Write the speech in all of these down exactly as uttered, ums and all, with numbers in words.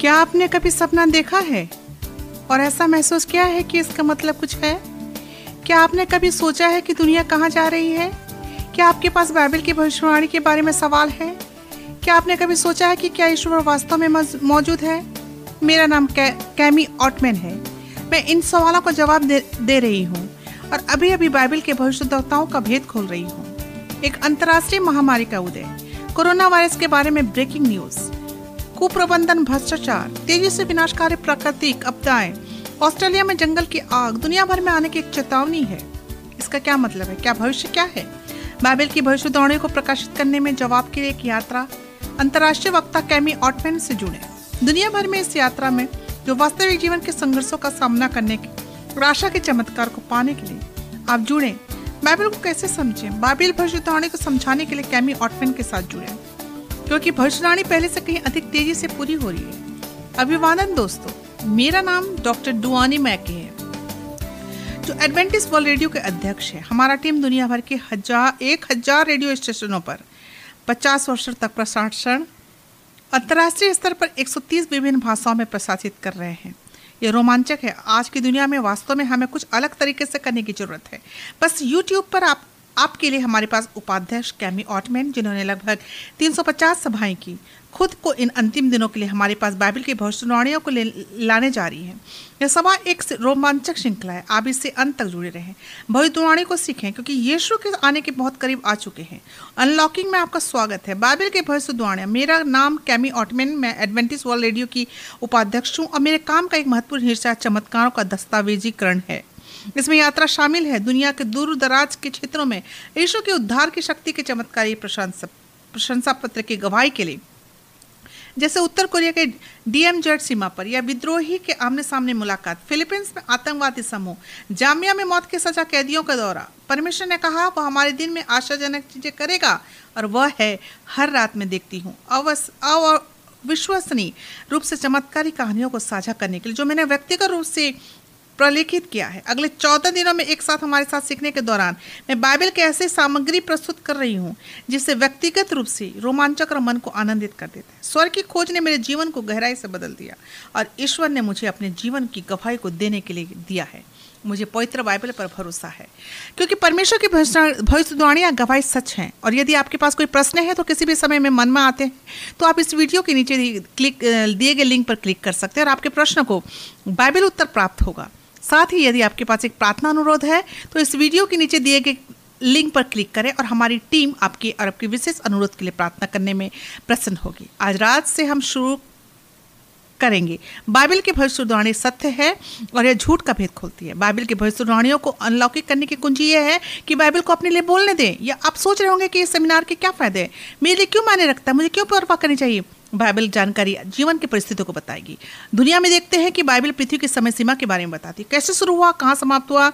क्या आपने कभी सपना देखा है और ऐसा महसूस किया है कि इसका मतलब कुछ है? क्या आपने कभी सोचा है कि दुनिया कहाँ जा रही है? क्या आपके पास बाइबल की भविष्यवाणी के बारे में सवाल है? क्या आपने कभी सोचा है कि क्या ईश्वर वास्तव में मौजूद है? मेरा नाम कैमी ऑटमैन है। मैं इन सवालों का जवाब दे, दे रही हूँ और अभी अभी बाइबल के भविष्यद्वक्ताओं का भेद खोल रही हूँ। एक अंतर्राष्ट्रीय महामारी का उदय, कोरोना वायरस के बारे में ब्रेकिंग न्यूज, कुप्रबंधन, भ्रष्टाचार, तेजी से विनाशकारी प्राकृतिक आपदाएं, ऑस्ट्रेलिया में जंगल की आग दुनिया भर में आने की एक चेतावनी है। इसका क्या मतलब है? क्या भविष्य क्या है? बाइबल की भविष्यवाणी को प्रकाशित करने में जवाब के लिए एक यात्रा। अंतर्राष्ट्रीय वक्ता कैमी ऑटमैन से जुड़े। दुनिया भर में इस यात्रा में जो वास्तविक जीवन के संघर्षों का सामना करने की और आशा के चमत्कार को पाने के लिए आप जुड़े। बाइबल को कैसे समझें? बाइबल भविष्यवाणी को समझाने के लिए कैमी ऑटमैन के साथ जुड़े, क्योंकि भविष्यवाणी पहले से कहीं अधिक तेजी से पूरी हो रही है। अभिवादन दोस्तों, मेरा नाम डॉक्टर डुआनी मैके है, जो एडवेंटिस्ट वर्ल्ड रेडियो के अध्यक्ष है। हमारा टीम दुनिया भर के हजार एक हजार रेडियो स्टेशनों पर पचास वर्षों तक प्रसारण अंतर्राष्ट्रीय स्तर पर एक सौ तीस विभिन्न भाषाओं में प्रसारित कर रहे हैं। यह रोमांचक है। आज की दुनिया में वास्तव में हमें कुछ अलग तरीके से करने की ज़रूरत है। बस YouTube पर आप आपके लिए हमारे पास उपाध्यक्ष कैमी ऑटमैन, जिन्होंने लगभग तीन सौ पचास सभाएं की, खुद को इन अंतिम दिनों के लिए हमारे पास बाइबल की भविष्यवाणियों को लाने जा रही है। यह सभा एक रोमांचक श्रृंखला है। आप इससे अंत तक जुड़े रहें, भविष्यवाणी को सीखें, क्योंकि यीशु के आने के बहुत करीब आ चुके हैं। अनलॉकिंग में आपका स्वागत है। बाइबल के भविष्यवाणी। मेरा नाम कैमी ऑटमैन, मैं एडवेंटिस्ट वर्ल्ड रेडियो की उपाध्यक्ष हूँ और मेरे काम का एक महत्वपूर्ण हिस्सा चमत्कारों का दस्तावेजीकरण है। इसमें यात्रा शामिल है। दुनिया के दूर दराज के क्षेत्रों में यीशु के उद्धार की शक्ति के चमत्कारी प्रशंसा प्रशंसा पत्र की गवाही के लिए, जैसे उत्तर कोरिया के डी एम ज़ेड सीमा पर, या विद्रोही के आमने सामने मुलाकात, फिलीपींस में आतंकवादी समूह, जामिया में मौत की सजा कैदियों का दौरा। परमेश्वर ने कहा वह हमारे दिन में आशाजनक चीज़ें करेगा और वह है हर रात में देखती हूँ अवस अव विश्वसनीय रूप से चमत्कारी कहानियों को साझा करने के लिए, जो मैंने व्यक्तिगत रूप से प्रलेखित किया है। अगले चौदह दिनों में एक साथ हमारे साथ सीखने के दौरान मैं बाइबल के ऐसी सामग्री प्रस्तुत कर रही हूँ जिससे व्यक्तिगत रूप से रोमांचक और मन को आनंदित कर देता है। स्वर की खोज ने मेरे जीवन को गहराई से बदल दिया और ईश्वर ने मुझे अपने जीवन की गवाही को देने के लिए दिया है। मुझे पवित्र बाइबल पर भरोसा है, क्योंकि परमेश्वर की भविष्यवाणी या गवाही सच हैं। और यदि आपके पास कोई प्रश्न है तो किसी भी समय में मन में आते हैं तो आप इस वीडियो के नीचे क्लिक दिए गए लिंक पर क्लिक कर सकते हैं और आपके प्रश्न को बाइबल उत्तर प्राप्त होगा। साथ ही यदि आपके पास एक प्रार्थना अनुरोध है तो इस वीडियो के नीचे दिए गए लिंक पर क्लिक करें और हमारी टीम आपके और आपके विशेष अनुरोध के लिए प्रार्थना करने में प्रसन्न होगी। आज रात से हम शुरू करेंगे। बाइबल की भविष्यवाणी सत्य है और यह झूठ का भेद खोलती है। बाइबल की भविष्यवाणियों को अनलॉकिंग करने की कुंजी यह है कि बाइबल को अपने लिए बोलने दें। या आप सोच रहे होंगे कि इस सेमिनार के क्या फायदे हैं, मेरे लिए क्यों मायने रखता है, मुझे क्यों परवाह करनी चाहिए। बाइबल जानकारी जीवन की परिस्थितियों को बताएगी। दुनिया में देखते हैं कि बाइबल पृथ्वी की समय सीमा के बारे में बताती है, कैसे शुरू हुआ, कहाँ समाप्त हुआ,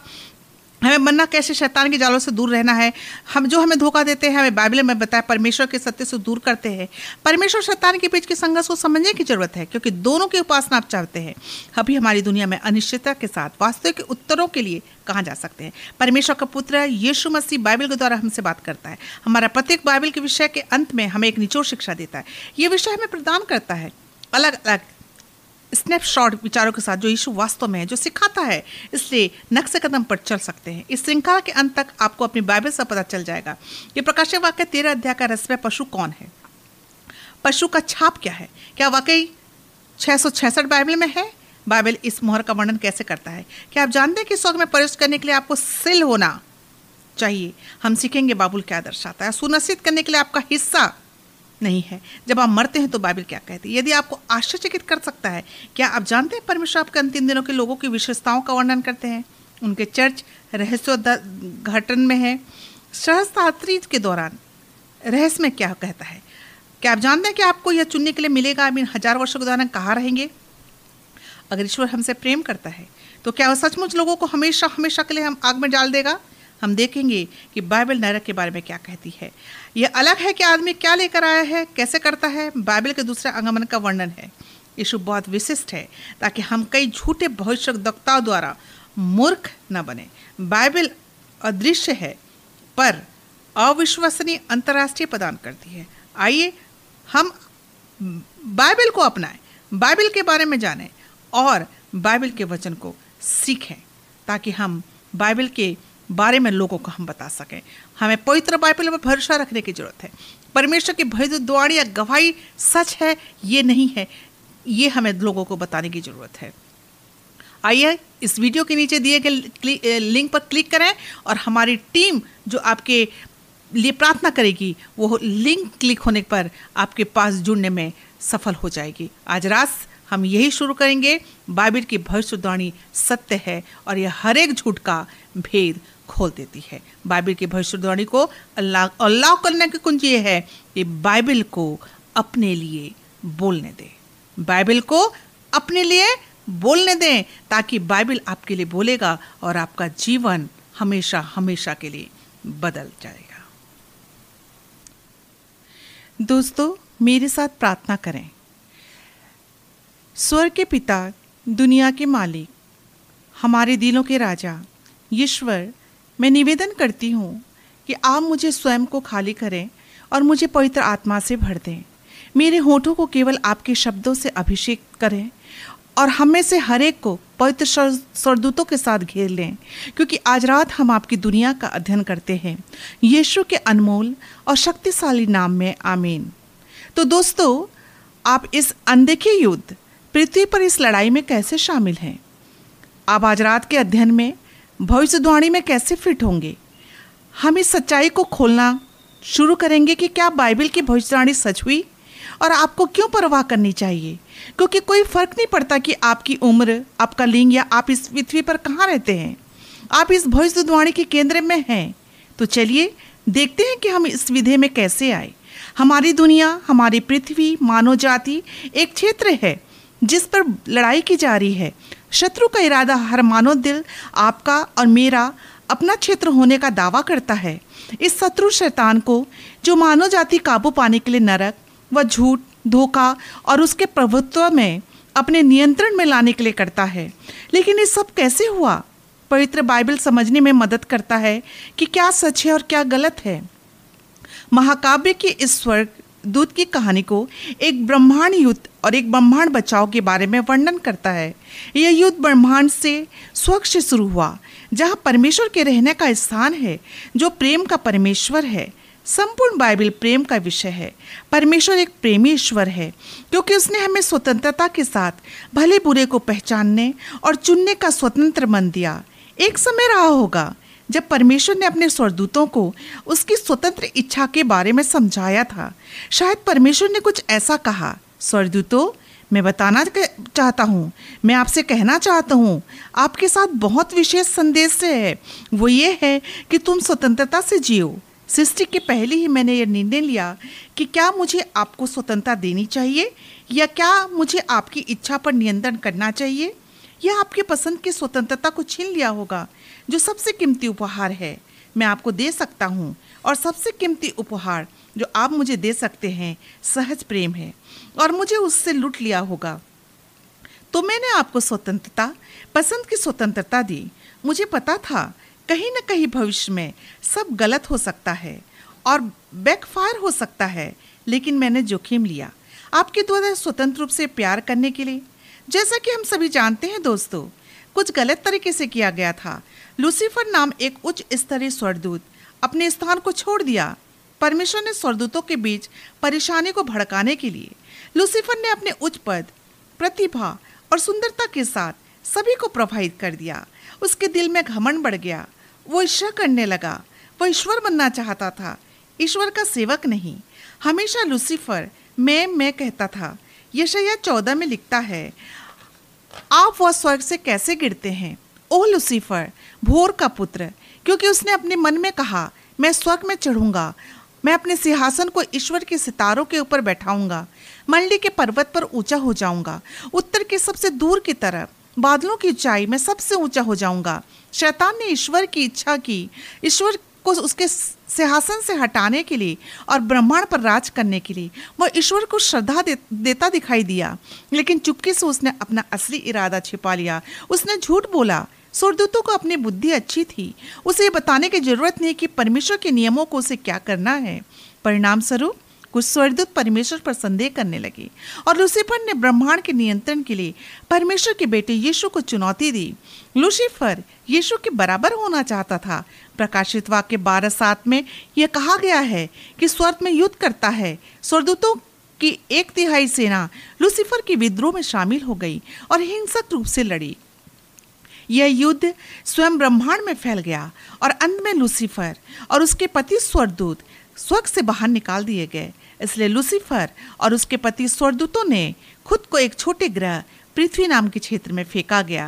हमें मरना कैसे, शैतान के जालों से दूर रहना है, हम जो हमें धोखा देते हैं हमें बाइबल में बताया, परमेश्वर के सत्य से दूर करते हैं। परमेश्वर शैतान के बीच के संघर्ष को समझने की जरूरत है, क्योंकि दोनों की उपासना आप चाहते हैं। अभी हमारी दुनिया में अनिश्चितता के साथ वास्तविक उत्तरों के लिए कहाँ जा सकते हैं। परमेश्वर का पुत्र यीशु मसीह बाइबल के द्वारा हमसे बात करता है। हमारा प्रत्येक बाइबल के विषय के अंत में हमें एक निचोड़ शिक्षा देता है। ये विषय हमें प्रदान करता है अलग अलग स्नैपशॉट विचारों के साथ जो यीशु वास्तव में है, जो सिखाता है, इसलिए नक्शे कदम पर चल सकते हैं। इस श्रृंखला के अंत तक आपको अपनी बाइबल से पता चल जाएगा। ये प्रकाशित वाक्य तेरह अध्याय का रस्म पशु कौन है, पशु का छाप क्या है, क्या वाकई छः सौ छियासठ बाइबल में है, बाइबल इस मोहर का वर्णन कैसे करता है। क्या आप जानते हैं कि स्वर्ग में प्रवेश करने के लिए आपको सिल होना चाहिए? हम सीखेंगे बाइबल क्या दर्शाता है। सुनिश्चित करने के लिए आपका हिस्सा नहीं है, जब आप मरते हैं तो बाइबल क्या कहती है। यदि आपको आश्चर्यचकित कर सकता है, क्या आप जानते हैं परमेश्वर आपके अंतिम दिनों के लोगों की विशेषताओं का वर्णन करते हैं। उनके चर्च रहस्योद्घाटन में है, सहस्त्राब्दी के दौरान रहस्य में क्या कहता है। क्या आप जानते हैं कि आपको यह चुनने के लिए मिलेगा इन हजार वर्षों के दौरान कहाँ रहेंगे। अगर ईश्वर हमसे प्रेम करता है तो क्या वह सचमुच लोगों को हमेशा हमेशा के लिए हम आग में डाल देगा। हम देखेंगे कि बाइबल नरक के बारे में क्या कहती है। यह अलग है कि आदमी क्या लेकर आया है, कैसे करता है। बाइबल के दूसरे आगमन का वर्णन है। यीशु बहुत विशिष्ट है ताकि हम कई झूठे भविष्यद्वक्ताओं द्वारा मूर्ख न बने। बाइबल अदृश्य है पर अविश्वसनीय अंतर्राष्ट्रीय प्रदान करती है। आइए हम बाइबल को अपनाएं। बाइबल के बारे में जानें और बाइबल के वचन को सीखें, ताकि हम बाइबल के बारे में लोगों को हम बता सकें। हमें पवित्र बाइबल पर भरोसा रखने की ज़रूरत है। परमेश्वर की भविष्यद्वाणी या गवाही सच है ये नहीं है, ये हमें लोगों को बताने की ज़रूरत है। आइए इस वीडियो के नीचे दिए गए लिंक पर क्लिक करें और हमारी टीम जो आपके लिए प्रार्थना करेगी वो लिंक क्लिक होने पर आपके पास जुड़ने में सफल हो जाएगी। आज रात हम यही शुरू करेंगे, बाइबल की भविष्यवाणी सत्य है और यह हर एक झूठ का भेद खोल देती है। बाइबल की भविष्यवाणी को अल्लाह अल्लाह करने की कुंजी यह है कि बाइबल को अपने लिए बोलने दें, बाइबल को अपने लिए बोलने दें, ताकि बाइबल आपके लिए बोलेगा और आपका जीवन हमेशा हमेशा के लिए बदल जाएगा। दोस्तों, मेरे साथ प्रार्थना करें। स्वर्ग के पिता, दुनिया के मालिक, हमारे दिलों के राजा ईश्वर, मैं निवेदन करती हूँ कि आप मुझे स्वयं को खाली करें और मुझे पवित्र आत्मा से भर दें। मेरे होठों को केवल आपके शब्दों से अभिषेक करें और हम में से हर एक को पवित्र स्वर्गदूतों के साथ घेर लें, क्योंकि आज रात हम आपकी दुनिया का अध्ययन करते हैं, यीशु के अनमोल और शक्तिशाली नाम में, आमीन। तो दोस्तों, आप इस अनदेखे युद्ध पृथ्वी पर इस लड़ाई में कैसे शामिल हैं? आप आज रात के अध्ययन में भविष्यवाणी में कैसे फिट होंगे? हम इस सच्चाई को खोलना शुरू करेंगे कि क्या बाइबल की भविष्यवाणी सच हुई और आपको क्यों परवाह करनी चाहिए, क्योंकि कोई फ़र्क नहीं पड़ता कि आपकी उम्र, आपका लिंग या आप इस पृथ्वी पर कहाँ रहते हैं, आप इस भविष्यवाणी के केंद्र में हैं। तो चलिए देखते हैं कि हम इस विधे में कैसे आए। हमारी दुनिया, हमारी पृथ्वी, मानव जाति एक क्षेत्र है जिस पर लड़ाई की जा रही है। शत्रु का इरादा हर मानव दिल, आपका और मेरा अपना क्षेत्र होने का दावा करता है। इस शत्रु शैतान को, जो मानव जाति काबू पाने के लिए नरक वह झूठ, धोखा और उसके प्रभुत्व में अपने नियंत्रण में लाने के लिए करता है। लेकिन ये सब कैसे हुआ? पवित्र बाइबल समझने में मदद करता है कि क्या सच है और क्या गलत है। महाकाव्य की इस स्वर्ग दूत की कहानी को एक ब्रह्मांड युद्ध और एक ब्रह्मांड बचाव के बारे में वर्णन करता है। यह युद्ध ब्रह्मांड से स्वर्ग से शुरू हुआ, जहाँ परमेश्वर के रहने का स्थान है, जो प्रेम का परमेश्वर है। संपूर्ण बाइबल प्रेम का विषय है। परमेश्वर एक प्रेमी ईश्वर है, क्योंकि उसने हमें स्वतंत्रता के साथ भले बुरे को पहचानने और चुनने का स्वतंत्र मन दिया। एक समय रहा होगा जब परमेश्वर ने अपने स्वर्गदूतों को उसकी स्वतंत्र इच्छा के बारे में समझाया था। शायद परमेश्वर ने कुछ ऐसा कहा, स्वर्गदूतों, मैं बताना चाहता हूँ, मैं आपसे कहना चाहता हूँ, आपके साथ बहुत विशेष संदेश है। वो ये है कि तुम स्वतंत्रता से जियो। सृष्टि के पहले ही मैंने यह निर्णय लिया कि क्या मुझे आपको स्वतंत्रता देनी चाहिए या क्या मुझे आपकी इच्छा पर नियंत्रण करना चाहिए। यह आपके पसंद की स्वतंत्रता को छीन लिया होगा, जो सबसे कीमती उपहार है मैं आपको दे सकता हूँ। और सबसे कीमती उपहार जो आप मुझे दे सकते हैं सहज प्रेम है, और मुझे उससे लूट लिया होगा। तो मैंने आपको स्वतंत्रता, पसंद की स्वतंत्रता दी। मुझे पता था कहीं ना कहीं भविष्य में सब गलत हो सकता है और बैकफायर हो सकता है, लेकिन मैंने जोखिम लिया आपके द्वारा स्वतंत्र रूप से प्यार करने के लिए। जैसा कि हम सभी जानते हैं दोस्तों, कुछ गलत तरीके से किया गया था। लूसीफर नाम एक उच्च स्तरीय स्वर्गदूत अपने स्थान को छोड़ दिया। परमेश्वर ने स्वर्गदूतों के बीच परेशानी को भड़काने के लिए लूसीफर ने अपने उच्च पद, प्रतिभा और सुंदरता के साथ सभी को प्रभावित कर दिया। उसके दिल में घमंड बढ़ गया। वो ईर्ष्या करने लगा। वो ईश्वर बनना चाहता था, ईश्वर का सेवक नहीं। हमेशा लूसीफर मैं मैं कहता था। यशायाह चौदह में लिखता है, आप वह स्वर्ग से कैसे गिरते हैं, ओ लूसीफर, भोर का पुत्र, क्योंकि उसने अपने मन में कहा, मैं स्वर्ग में चढ़ूंगा, मैं अपने सिंहासन को ईश्वर के सितारों के ऊपर बैठाऊंगा, मंडली के पर्वत पर ऊंचा हो जाऊंगा, उत्तर के सबसे दूर की तरफ बादलों की ऊंचाई में सबसे ऊंचा हो जाऊंगा। शैतान ने ईश्वर की इच्छा की, ईश्वर को उसके सिंहासन से हटाने के लिए और ब्रह्मांड पर राज करने के लिए। वह ईश्वर को श्रद्धा दे, देता दिखाई दिया, लेकिन चुपके से उसने अपना असली इरादा छिपा लिया। उसने झूठ बोला। स्वर्गदूतों को अपनी बुद्धि अच्छी थी। उसे ये बताने की जरूरत नहीं कि परमेश्वर के नियमों को उसे क्या करना है। परिणामस्वरूप कुछ स्वर्गदूत परमेश्वर पर संदेह करने लगे और लूसीफर ने ब्रह्मांड के नियंत्रण के लिए परमेश्वर के बेटे यीशु को चुनौती दी। लूसीफर यीशु के बराबर होना चाहता था। प्रकाशित वाक्य बारह सात में यह कहा गया है कि स्वर्ग में युद्ध करता है। स्वर्गदूतों की एक तिहाई सेना लूसीफर के विद्रोह में शामिल हो गई और हिंसक रूप से लड़ी। यह युद्ध स्वयं ब्रह्मांड में फैल गया और अंत में लूसीफर और उसके पति स्वर्गदूत स्वर्ग से बाहर निकाल दिए गए। इसलिए लूसीफर और उसके पति स्वर्गदूतों ने खुद को एक छोटे ग्रह पृथ्वी नाम के क्षेत्र में फेंका गया।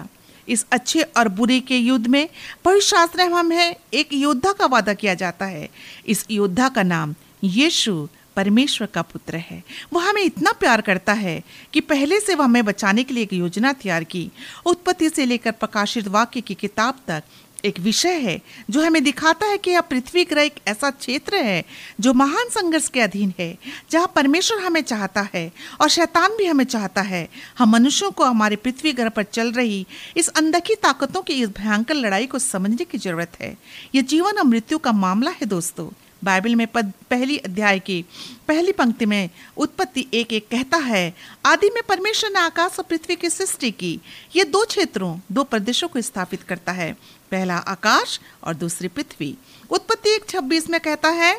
इस अच्छे और बुरे के युद्ध में पवित्र हमें एक योद्धा का वादा किया जाता है। इस योद्धा का नाम यीशु परमेश्वर का पुत्र है। वह हमें इतना प्यार करता है कि पहले से वह हमें बचाने के लिए एक योजना तैयार की। उत्पत्ति से लेकर प्रकाशित वाक्य की किताब तक एक विषय है जो हमें दिखाता है कि यह पृथ्वी ग्रह एक ऐसा क्षेत्र है जो महान संघर्ष के अधीन है, जहाँ परमेश्वर हमें चाहता है और शैतान भी हमें चाहता है। हम मनुष्यों को हमारे पृथ्वी ग्रह पर चल रही इस अनदेखी ताकतों की इस भयंकर लड़ाई को समझने की जरूरत है। यह जीवन और मृत्यु का मामला है दोस्तों। बाइबल में पद पहली अध्याय की पहली पंक्ति में उत्पत्ति एक एक कहता है, आदि में परमेश्वर ने आकाश और पृथ्वी की सृष्टि की। ये दो क्षेत्रों दो प्रदेशों को स्थापित करता है, पहला आकाश और दूसरी पृथ्वी। उत्पत्ति एक छब्बीस में कहता है,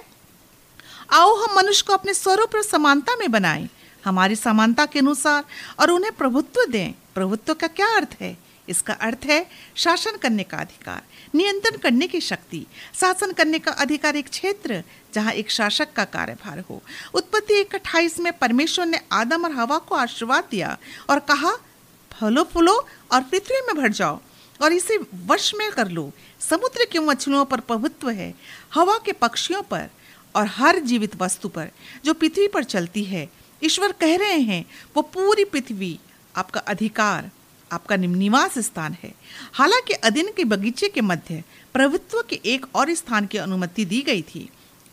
आओ हम मनुष्य को अपने स्वरूप और समानता में बनाएं, हमारी समानता के अनुसार, और उन्हें प्रभुत्व दें। प्रभुत्व का क्या अर्थ है? इसका अर्थ है शासन करने का अधिकार, नियंत्रण करने की शक्ति। शासन करने का अधिकार एक क्षेत्र जहां एक शासक का कार्यभार हो। उत्पत्ति एक अट्ठाईस में परमेश्वर ने आदम और हवा को आशीर्वाद दिया और कहा, फलो फूलो और पृथ्वी में भर जाओ और इसे वश में कर लो। समुद्र की मछलियों पर प्रभुत्व है, हवा के पक्षियों पर और हर जीवित वस्तु पर जो पृथ्वी पर चलती है। ईश्वर कह रहे हैं, वो पूरी पृथ्वी आपका अधिकार, आपका निवास स्थान है। हालांकि अदन के बगीचे के मध्य प्रभुत्व के एक और स्थान की अनुमति दी गई थी,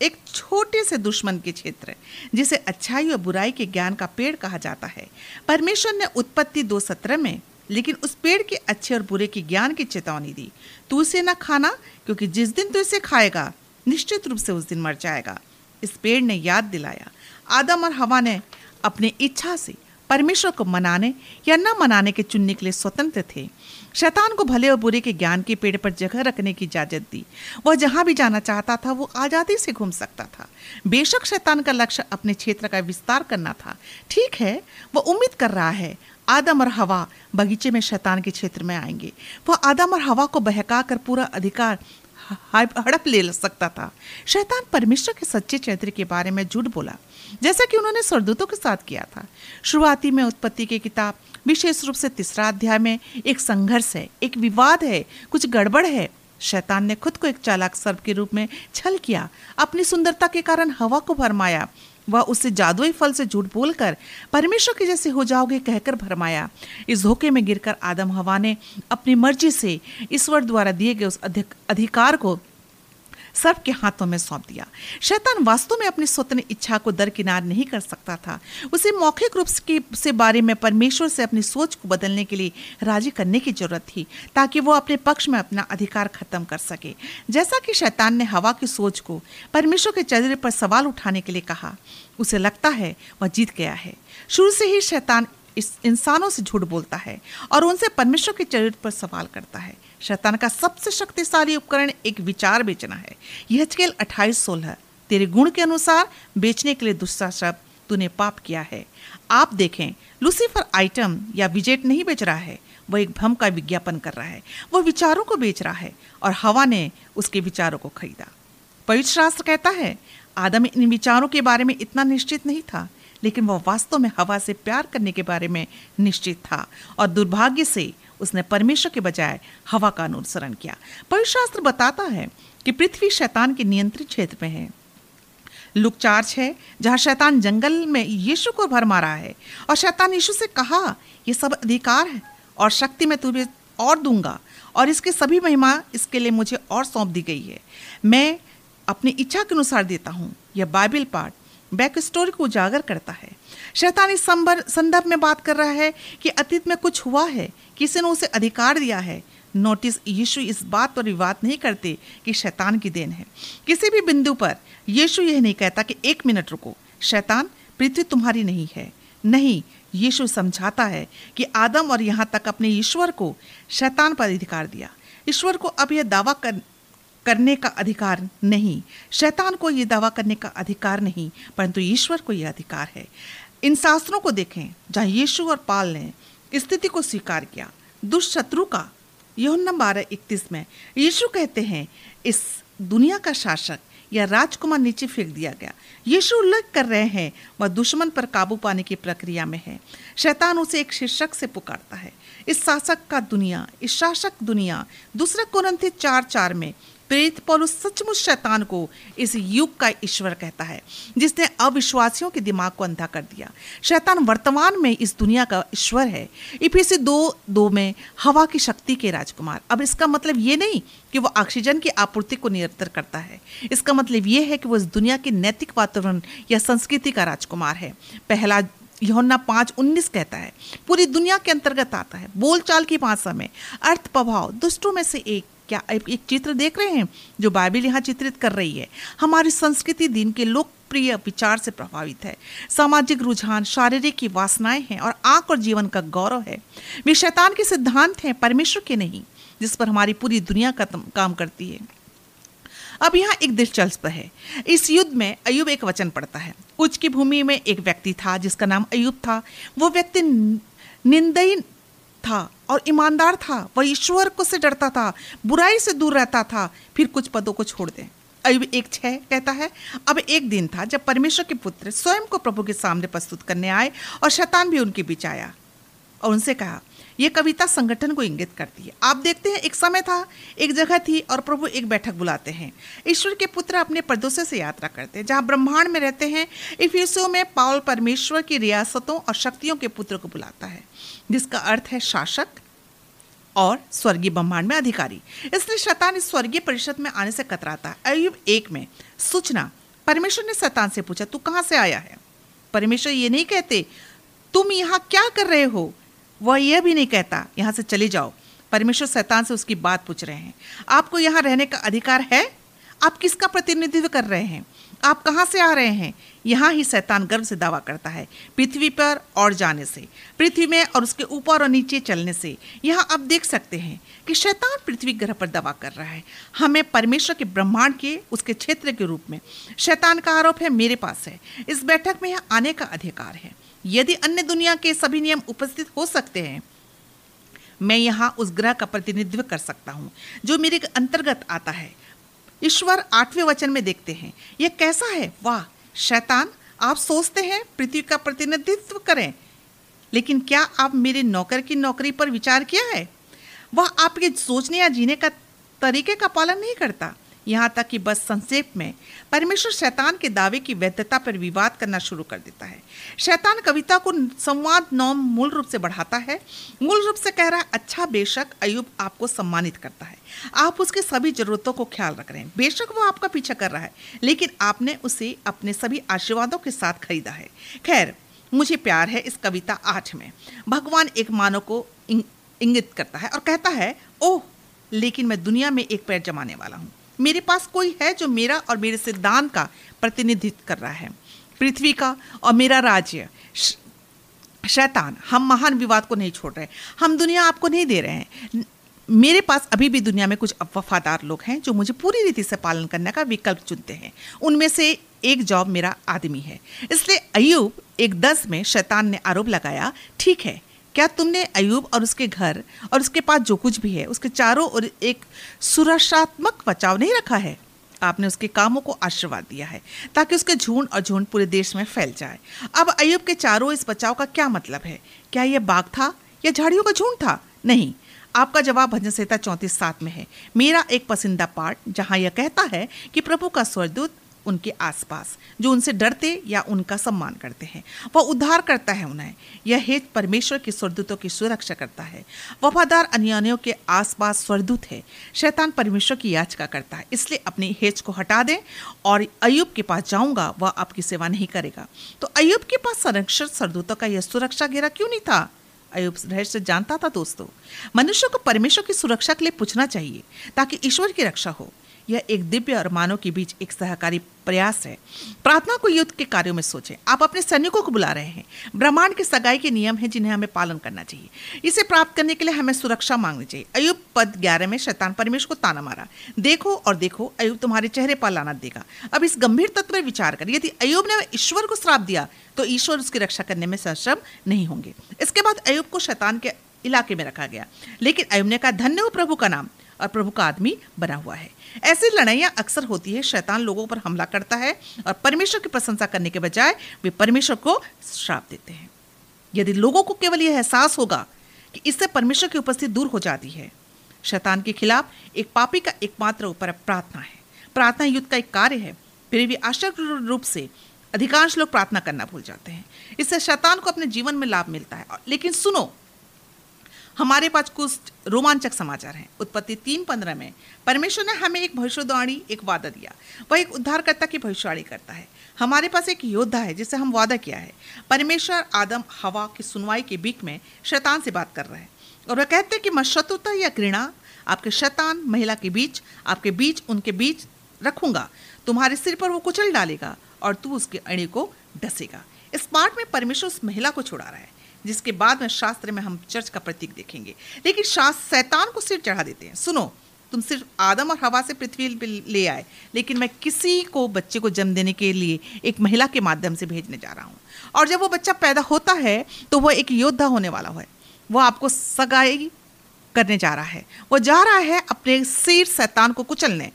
एक छोटे से दुश्मन के क्षेत्र, जिसे अच्छाई और बुराई के ज्ञान का पेड़ कहा जाता है। परमेश्वर ने उत्पत्ति दो सत्रह में लेकिन उस पेड़ के अच्छे और बुरे के ज्ञान की चेतावनी दी, तू इसे ना खाना, क्योंकि जिस दिन तू इसे खाएगा निश्चित रूप से उस दिन मर जाएगा। इस पेड़ ने याद दिलाया, आदम और हवा ने अपनी इच्छा से परमेश्वर को मनाने या न मनाने के चुनने के लिए स्वतंत्र थे। शैतान को भले और बुरे के ज्ञान के पेड़ पर जगह रखने की इजाज़त दी। वह जहाँ भी जाना चाहता था वो आज़ादी से घूम सकता था। बेशक शैतान का लक्ष्य अपने क्षेत्र का विस्तार करना था, ठीक है, वह उम्मीद कर रहा है आदम और हवा बगीचे में शैतान के क्षेत्र में आएंगे। वह आदम और हवा को बहका कर पूरा अधिकार हड़प ले सकता था। शैतान परमेश्वर के सच्चे चरित्र के बारे में झूठ बोला, जैसा कि उन्होंने स्वर्गदूतों के साथ किया था। शुरुआती में उत्पत्ति की किताब विशेष रूप से तीसरा अध्याय में एक संघर्ष है, एक विवाद है, कुछ गड़बड़ है। शैतान ने खुद को एक चालाक सर्प के रूप में छल किया, अपनी सुंदरता के कारण हवा को भरमाया। वह उससे जादुई फल से झूठ बोलकर परमेश्वर के जैसे हो जाओगे कहकर भरमाया। इस धोखे में गिरकर आदम हवा ने अपनी मर्जी से ईश्वर द्वारा दिए गए उस अधिकार को सर्प के हाथों में सौंप दिया। शैतान वास्तव में अपनी स्वतंत्र इच्छा को दरकिनार नहीं कर सकता था। उसे मौखिक रूप से बारे में परमेश्वर से अपनी सोच को बदलने के लिए राजी करने की जरूरत थी, ताकि वो अपने पक्ष में अपना अधिकार खत्म कर सके। जैसा कि शैतान ने हवा की सोच को परमेश्वर के चरित्र पर सवाल उठाने के लिए कहा, उसे लगता है वह जीत गया है। शुरू से ही शैतान इस इंसानों से झूठ बोलता है और उनसे परमेश्वर के चरित्र पर सवाल करता है। शैतान का सबसे शक्तिशाली उपकरण एक विचार बेचना है। यहजकेल अट्ठाईस सोलह, तेरे गुण के अनुसार बेचने के लिए दूसरा शब्द तूने पाप किया है। आप देखें, लूसीफर आइटम या विजेट नहीं बेच रहा है, वह एक भ्रम का विज्ञापन कर रहा है। वह विचारों को बेच रहा है और हवा ने उसके विचारों को खरीदा। पवित्र शास्त्र कहता है, आदम इन विचारों के बारे में इतना निश्चित नहीं था, लेकिन वह वास्तव में हवा से प्यार करने के बारे में निश्चित था और दुर्भाग्य से उसने परमेश्वर के बजाय हवा का अनुसरण किया। पवित्र शास्त्र बताता है कि पृथ्वी शैतान के नियंत्रित क्षेत्र में है। लुक चार छः, जहाँ शैतान जंगल में यीशु को भरमा रहा है और शैतान यीशु से कहा, ये सब अधिकार है और शक्ति मैं तुझे और दूंगा और इसके सभी महिमा इसके लिए मुझे और सौंप दी गई है। मैं अपनी इच्छा के अनुसार देता हूँ। यह बाइबल पाठ बैक स्टोरी को उजागर करता है। शैतान इस संदर्भ में बात कर रहा है कि अतीत में कुछ हुआ है, किसी ने उसे अधिकार दिया है। नोटिस, यीशु इस बात पर विवाद नहीं करते कि शैतान की देन है। किसी भी बिंदु पर यीशु यह नहीं कहता कि एक मिनट रुको, शैतान, पृथ्वी तुम्हारी नहीं है। नहीं, यीशु समझाता है कि आदम और यहाँ तक अपने ईश्वर को शैतान पर अधिकार दिया। ईश्वर को अब यह दावा कर, करने का अधिकार नहीं, शैतान को यह दावा करने का अधिकार नहीं, परंतु ईश्वर को यह अधिकार है। इन शास्त्रों को देखें जहाँ यीशु और पॉल ने स्थिति को स्वीकार किया। दुष्ट शत्रु का यूहन्ना बारह इकतीस में यीशु कहते हैं, इस दुनिया का शासक या राजकुमार नीचे फेंक दिया गया। यीशु उल्लेख कर रहे हैं वह दुश्मन पर काबू पाने की प्रक्रिया में है। शैतान उसे एक शीर्षक से पुकारता है, इस शासक का दुनिया, इस शासक दुनिया। दूसरा कोरिन्थियन चार चार में प्रेरित पौलुस सचमुच शैतान को इस युग का ईश्वर कहता है, जिसने अविश्वासियों के दिमाग को अंधा कर दिया। शैतान वर्तमान में इस दुनिया का ईश्वर है। इफिसी दो दो में हवा की शक्ति के राजकुमार। अब इसका मतलब ये नहीं कि वह ऑक्सीजन की आपूर्ति को निरंतर करता है, इसका मतलब यह है कि वह इस दुनिया के नैतिक वातावरण या संस्कृति का राजकुमार है। पहला यूहन्ना पाँच उन्नीस कहता है, पूरी दुनिया के अंतर्गत आता है। बोलचाल की भाषा में अर्थ प्रभाव दुष्टों में से एक। क्या आप एक चित्र देख रहे हैं जो बाइबल यहाँ चित्रित कर रही है? हमारी संस्कृति दिन के लोकप्रिय विचार से प्रभावित है। सामाजिक रुझान, शारीरिक की वासनाएं हैं और आंख और जीवन का गौरव है। वे शैतान के सिद्धांत हैं, परमेश्वर के नहीं, जिस पर हमारी पूरी दुनिया का काम करती है। अब यहाँ एक दिलचस्प है, इस युद्ध में अय्यूब एक वचन पढ़ता है। उच्च की भूमि में एक व्यक्ति था जिसका नाम अय्यूब था। वो व्यक्ति निंदई था और ईमानदार था। वह ईश्वर को से डरता था, बुराई से दूर रहता था। फिर कुछ पदों को छोड़ दें, अय्यूब एक छः कहता है, अब एक दिन था जब परमेश्वर के पुत्र स्वयं को प्रभु के सामने प्रस्तुत करने आए और शैतान भी उनके बीच आया और उनसे कहा। यह कविता संगठन को इंगित करती है। आप देखते हैं, एक समय था, एक जगह थी और प्रभु एक बैठक बुलाते हैं। ईश्वर के पुत्र अपने प्रदेशों से यात्रा करते हैं जहाँ ब्रह्मांड में रहते हैं। इफिसियों में पॉल परमेश्वर की रियासतों और शक्तियों के पुत्र को बुलाता है, जिसका अर्थ है शासक और स्वर्गीय ब्रह्मांड में अधिकारी। इसलिए शैतान इस स्वर्गीय परिषद में आने से कतराता है। अय्यूब एक में सूचना, परमेश्वर ने शैतान से पूछा, तू कहाँ से आया है? परमेश्वर ये नहीं कहते तुम यहाँ क्या कर रहे हो, वह यह भी नहीं कहता यहाँ से चले जाओ। परमेश्वर शैतान से उसकी बात पूछ रहे हैं, आपको यहाँ रहने का अधिकार है, आप किसका प्रतिनिधित्व कर रहे हैं, आप कहाँ से आ रहे हैं? यहाँ ही शैतान गर्व से दावा करता है, पृथ्वी पर और जाने से, पृथ्वी में और उसके ऊपर और नीचे चलने से। यहाँ आप देख सकते हैं कि शैतान पृथ्वी ग्रह पर दावा कर रहा है, हमें परमेश्वर के ब्रह्मांड के उसके क्षेत्र के रूप में। शैतान का आरोप है, मेरे पास है, इस बैठक में यहाँ आने का अधिकार है। यदि अन्य दुनिया के सभी नियम उपस्थित हो सकते हैं, मैं यहाँ उस ग्रह का प्रतिनिधित्व कर सकता हूँ जो मेरे अंतर्गत आता है। ईश्वर आठवें वचन में देखते हैं, यह कैसा है? वाह शैतान, आप सोचते हैं पृथ्वी का प्रतिनिधित्व करें, लेकिन क्या आप मेरे नौकर की नौकरी पर विचार किया है? वह आपके सोचने या जीने का तरीके का पालन नहीं करता। यहाँ तक कि बस संक्षेप में परमेश्वर शैतान के दावे की वैधता पर विवाद करना शुरू कर देता है। शैतान कविता को संवाद नॉम मूल रूप से बढ़ाता है। मूल रूप से कह रहा है, अच्छा बेशक अय्यूब आपको सम्मानित करता है, आप उसके सभी जरूरतों को ख्याल रख रहे हैं, बेशक वो आपका पीछा कर रहा है, लेकिन आपने उसे अपने सभी आशीर्वादों के साथ खरीदा है। खैर, मुझे प्यार है। इस कविता आठ में भगवान एक मानव को इंगित करता है और कहता है, ओह लेकिन मैं दुनिया में एक पैर जमाने वाला हूँ, मेरे पास कोई है जो मेरा और मेरे सिद्धांत का प्रतिनिधित्व कर रहा है, पृथ्वी का और मेरा राज्य। शैतान, हम महान विवाद को नहीं छोड़ रहे, हम दुनिया आपको नहीं दे रहे हैं। मेरे पास अभी भी दुनिया में कुछ वफादार लोग हैं जो मुझे पूरी रीति से पालन करने का विकल्प चुनते हैं। उनमें से एक जॉब मेरा आदमी है। इसलिए अय्यूब एक दस में शैतान ने आरोप लगाया, ठीक है, क्या तुमने अय्यूब और उसके घर और उसके पास जो कुछ भी है उसके चारों ओर एक सुरक्षात्मक बचाव नहीं रखा है? आपने उसके कामों को आशीर्वाद दिया है ताकि उसके झुंड और झुंड पूरे देश में फैल जाए। अब अय्यूब के चारों इस बचाव का क्या मतलब है? क्या यह बाघ था या झाड़ियों का झुंड था? नहीं, आपका जवाब भजन संहिता चौंतीस सात में है, मेरा एक पसंदीदा पाठ, जहाँ यह कहता है कि प्रभु का स्वर्गदूत उनके आसपास जो उनसे डरते या उनका सम्मान करते हैं, वह उद्धार करता है उन्हें। यह हेतु परमेश्वर के स्वर्गदूतों की सुरक्षा करता है। वफादार अन्योन्यों के आसपास स्वर्गदूत है। शैतान परमेश्वर की याचना करता है, इसलिए अपनी हेच को हटा दें और अय्यूब के पास जाऊंगा, वह आपकी सेवा नहीं करेगा। तो अय्यूब के पास संरक्षण स्वर्गदूतों का यह सुरक्षा घेरा क्यों नहीं था? अय्यूब रहस्य जानता था। दोस्तों, मनुष्य को परमेश्वर की सुरक्षा के लिए पूछना चाहिए ताकि ईश्वर की रक्षा हो। यह एक दिव्य और मानव के बीच एक सहकारी प्रयास है। प्रार्थना को युद्ध के कार्यों में सोचें। आप अपने सैनिकों को बुला रहे हैं। ब्रह्मांड के सगाई के नियम हैं जिन्हें हमें पालन करना चाहिए। इसे प्राप्त करने के लिए हमें सुरक्षा मांगनी चाहिए। अय्यूब पद ग्यारह में शैतान परमेश को ताना मारा, देखो और देखो अय्यूब तुम्हारे चेहरे पर लानत देगा। अब इस गंभीर तत्व पर विचार करें, यदि अय्यूब ने ईश्वर को श्राप दिया तो ईश्वर उसकी रक्षा करने में सक्षम नहीं होंगे। इसके बाद अय्यूब को शैतान के इलाके में रखा गया, लेकिन अय्यूब ने कहा धन्य हो प्रभु का नाम और प्रभु का आदमी बना हुआ है। ऐसी लड़ाइयाँ अक्सर होती है। शैतान लोगों पर हमला करता है और परमेश्वर की प्रशंसा करने के बजाय वे परमेश्वर को श्राप देते हैं। यदि लोगों को केवल यह एहसास होगा कि इससे परमेश्वर की उपस्थिति दूर हो जाती है। शैतान के खिलाफ एक पापी का एकमात्र उपाय प्रार्थना है। प्रार्थना युद्ध का एक कार्य है, फिर भी आश्चर्य रूप से अधिकांश लोग प्रार्थना करना भूल जाते हैं। इससे शैतान को अपने जीवन में लाभ मिलता है। लेकिन सुनो, हमारे पास कुछ रोमांचक समाचार हैं। उत्पत्ति तीन पंद्रह में परमेश्वर ने हमें एक भविष्यवाणी, एक वादा दिया। वह एक उद्धारकर्ता की भविष्यवाणी करता है। हमारे पास एक योद्धा है जिससे हम वादा किया है। परमेश्वर आदम हवा की सुनवाई के बीच में शैतान से बात कर रहे हैं और वह कहते हैं कि मैं शत्रुता या घृणा आपके शैतान महिला के बीच, आपके बीच, उनके बीच रखूँगा। तुम्हारे सिर पर वो कुचल डालेगा और तू उसके अणे को डसेगा। इस पाठ में परमेश्वर उस महिला को छुड़ा रहा है, जिसके बाद में शास्त्र में हम चर्च का प्रतीक देखेंगे। लेकिन शास्त्र शैतान को सिर चढ़ा देते हैं, सुनो तुम सिर्फ आदम और हवा से पृथ्वी पर ले आए, लेकिन मैं किसी को बच्चे को जन्म देने के लिए एक महिला के माध्यम से भेजने जा रहा हूँ। और जब वो बच्चा पैदा होता है तो वह एक योद्धा होने वाला है। वह आपको सगाई करने जा रहा है। वह जा रहा है अपने सिर शैतान को कुचलने।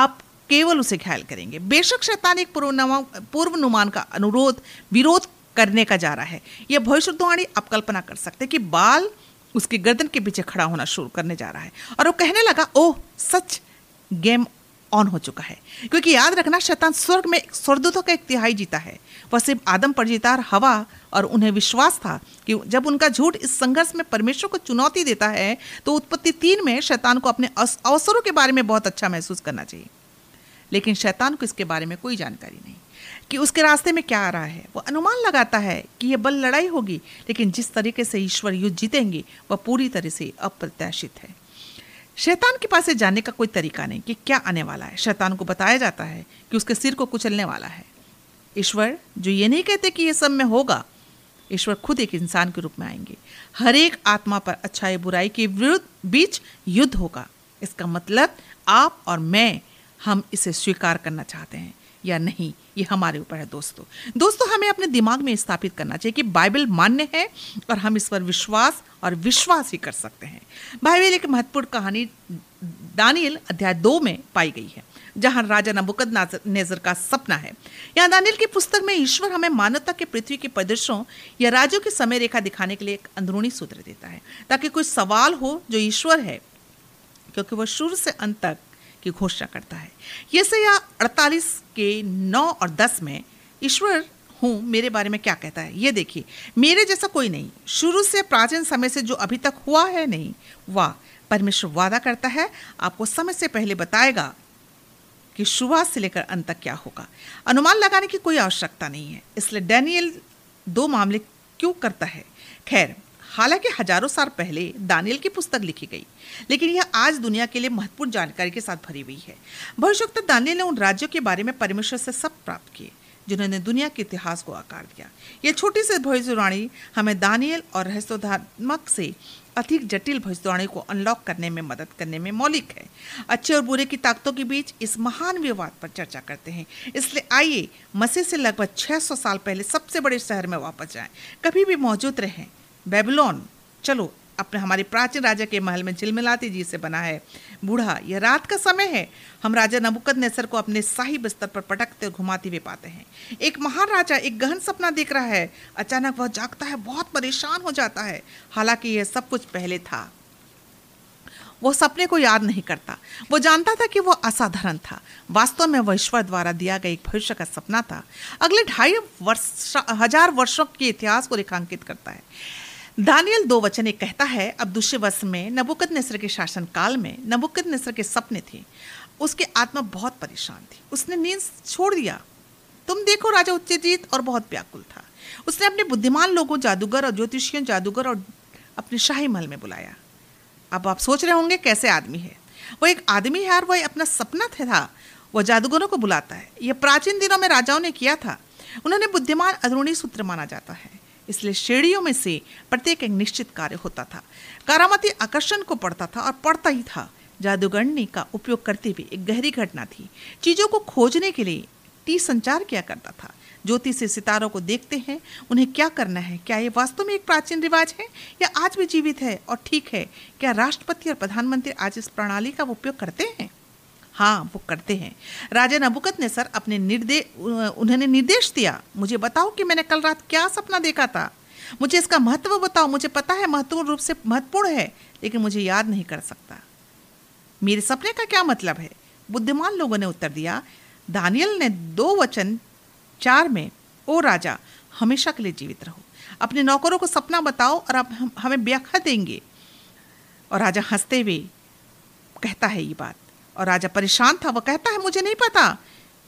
आप केवल उसे घायल करेंगे। बेशक शैतान एक पूर्वानुमान का अनुरोध विरोध करने का जा रहा है। यह भविष्यवाणी आप कल्पना कर सकते हैं कि बाल उसकी गर्दन के पीछे खड़ा होना शुरू करने जा रहा है और वो कहने लगा, ओह सच, गेम ऑन हो चुका है। क्योंकि याद रखना, शैतान स्वर्ग में स्वर्गदूतों का एक तिहाई जीता है। वह सिर्फ आदम पर जीता और हवा, और उन्हें विश्वास था कि जब उनका झूठ इस संघर्ष में परमेश्वर को चुनौती देता है तो उत्पत्ति तीन में शैतान को अपने अवसरों के बारे में बहुत अच्छा महसूस करना चाहिए। लेकिन शैतान को इसके बारे में कोई जानकारी नहीं कि उसके रास्ते में क्या आ रहा है। वो अनुमान लगाता है कि यह बल लड़ाई होगी, लेकिन जिस तरीके से ईश्वर युद्ध जीतेंगे वह पूरी तरह से अप्रत्याशित है। शैतान के पास से जाने का कोई तरीका नहीं कि क्या आने वाला है। शैतान को बताया जाता है कि उसके सिर को कुचलने वाला है। ईश्वर जो ये नहीं कहते कि यह सब में होगा, ईश्वर खुद एक इंसान के रूप में आएंगे। हर एक आत्मा पर अच्छाई बुराई के विरुद्ध बीच युद्ध होगा। इसका मतलब आप और मैं, हम इसे स्वीकार करना चाहते हैं या नहीं, ये हमारे ऊपर है। दोस्तों दोस्तों हमें अपने दिमाग में स्थापित करना चाहिए कि बाइबल मान्य है और हम इस पर विश्वास और विश्वास ही कर सकते हैं। बाइबल एक महत्वपूर्ण कहानी दानियल अध्याय दो में पाई गई है, जहां राजा नबूकदनेस्सर का सपना है। यहाँ दानियल की पुस्तक में ईश्वर हमें मानवता के पृथ्वी के प्रदेशों या राज्यों की समय रेखा दिखाने के लिए एक अंदरूनी सूत्र देता है, ताकि कोई सवाल हो जो ईश्वर है, क्योंकि वह शुरू से अंत तक की घोषणा करता है। यशायाह अड़तालीस के नौ और दस में ईश्वर हूँ मेरे बारे में क्या कहता है, ये देखिए, मेरे जैसा कोई नहीं, शुरू से प्राचीन समय से जो अभी तक हुआ है नहीं। वाह, परमेश्वर वादा करता है, आपको समय से पहले बताएगा कि शुरुआत से लेकर अंत तक क्या होगा। अनुमान लगाने की कोई आवश्यकता नहीं है। इसलिए डैनियल दो मामले क्यों करता है? खैर, हालांकि हजारों साल पहले दानियल की पुस्तक लिखी गई, लेकिन यह आज दुनिया के लिए महत्वपूर्ण जानकारी के साथ भरी हुई है। भविष्यवक्ता दानियल ने उन राज्यों के बारे में परमेश्वर से सब प्राप्त किए जिन्होंने दुनिया के इतिहास को आकार दिया। यह छोटी सी भविष्यवाणी हमें दानियल और रहस्योधात्मक से अधिक जटिल भविष्यवाणी को अनलॉक करने में मदद करने में मौलिक है। अच्छे और बुरे की ताकतों के बीच इस महान विवाद पर चर्चा करते हैं। इसलिए आइए मसीह से लगभग छः सौ साल पहले सबसे बड़े शहर में वापस जाएं, कभी भी मौजूद रहें, बेबीलोन। चलो अपने हमारे प्राचीन राजा के महल में झिलमिलाती जी से बना है बूढ़ा। यह रात का समय है। हम राजा नबूकदनेस्सर को अपने शाही बिस्तर पर पटकते और घुमाते हुए पाते हैं। एक महान राजा एक गहन सपना देख रहा है। अचानक वह जागता है, बहुत परेशान हो जाता है। हालांकि यह सब कुछ पहले था, वह सपने को याद नहीं करता। वो जानता था कि वह असाधारण था। वास्तव में वह ईश्वर द्वारा दिया गया एक भविष्य का सपना था। अगले ढाई वर्ष हजार वर्षों के इतिहास को रेखांकित करता है। दानियल दो वचन एक कहता है, अब दूसरे वर्ष में नबूकदनेस्सर के शासनकाल में नबूकदनेस्सर के सपने थे। उसके आत्मा बहुत परेशान थी, उसने नींद छोड़ दिया। तुम देखो, राजा उत्तेजित और बहुत व्याकुल था। उसने अपने बुद्धिमान लोगों, जादूगर और ज्योतिषियों, जादूगर और अपने शाही महल में बुलाया। अब आप सोच रहे होंगे कैसे आदमी है। वो एक आदमी है और वह अपना सपना था, वह जादूगरों को बुलाता है। यह प्राचीन दिनों में राजाओं ने किया था, उन्होंने बुद्धिमान अरूणी सूत्र माना जाता है, इसलिए श्रेणियों में से प्रत्येक एक निश्चित कार्य होता था। कारामती आकर्षण को पढ़ता था और पढ़ता ही था। जादूगरनी का उपयोग करते हुए एक गहरी घटना थी। चीज़ों को खोजने के लिए टी संचार किया करता था। ज्योति से सितारों को देखते हैं, उन्हें क्या करना है, क्या ये वास्तव में एक प्राचीन रिवाज है या आज भी जीवित है और ठीक है? क्या राष्ट्रपति और प्रधानमंत्री आज इस प्रणाली का उपयोग करते हैं? हाँ, वो करते हैं। राजा नबूकदनेस्सर अपने निर्दे उन्होंने निर्देश दिया, मुझे बताओ कि मैंने कल रात क्या सपना देखा था, मुझे इसका महत्व बताओ। मुझे पता है महत्वपूर्ण रूप से महत्वपूर्ण है, लेकिन मुझे याद नहीं कर सकता। मेरे सपने का क्या मतलब है? बुद्धिमान लोगों ने उत्तर दिया। दानियल ने दो वचन चार में, ओ राजा, हमेशा के लिए जीवित रहो, अपने नौकरों को सपना बताओ और आप हम, हमें व्याख्या देंगे। और राजा हंसते हुए कहता है ये बात, और राजा परेशान था। वह कहता है, मुझे नहीं पता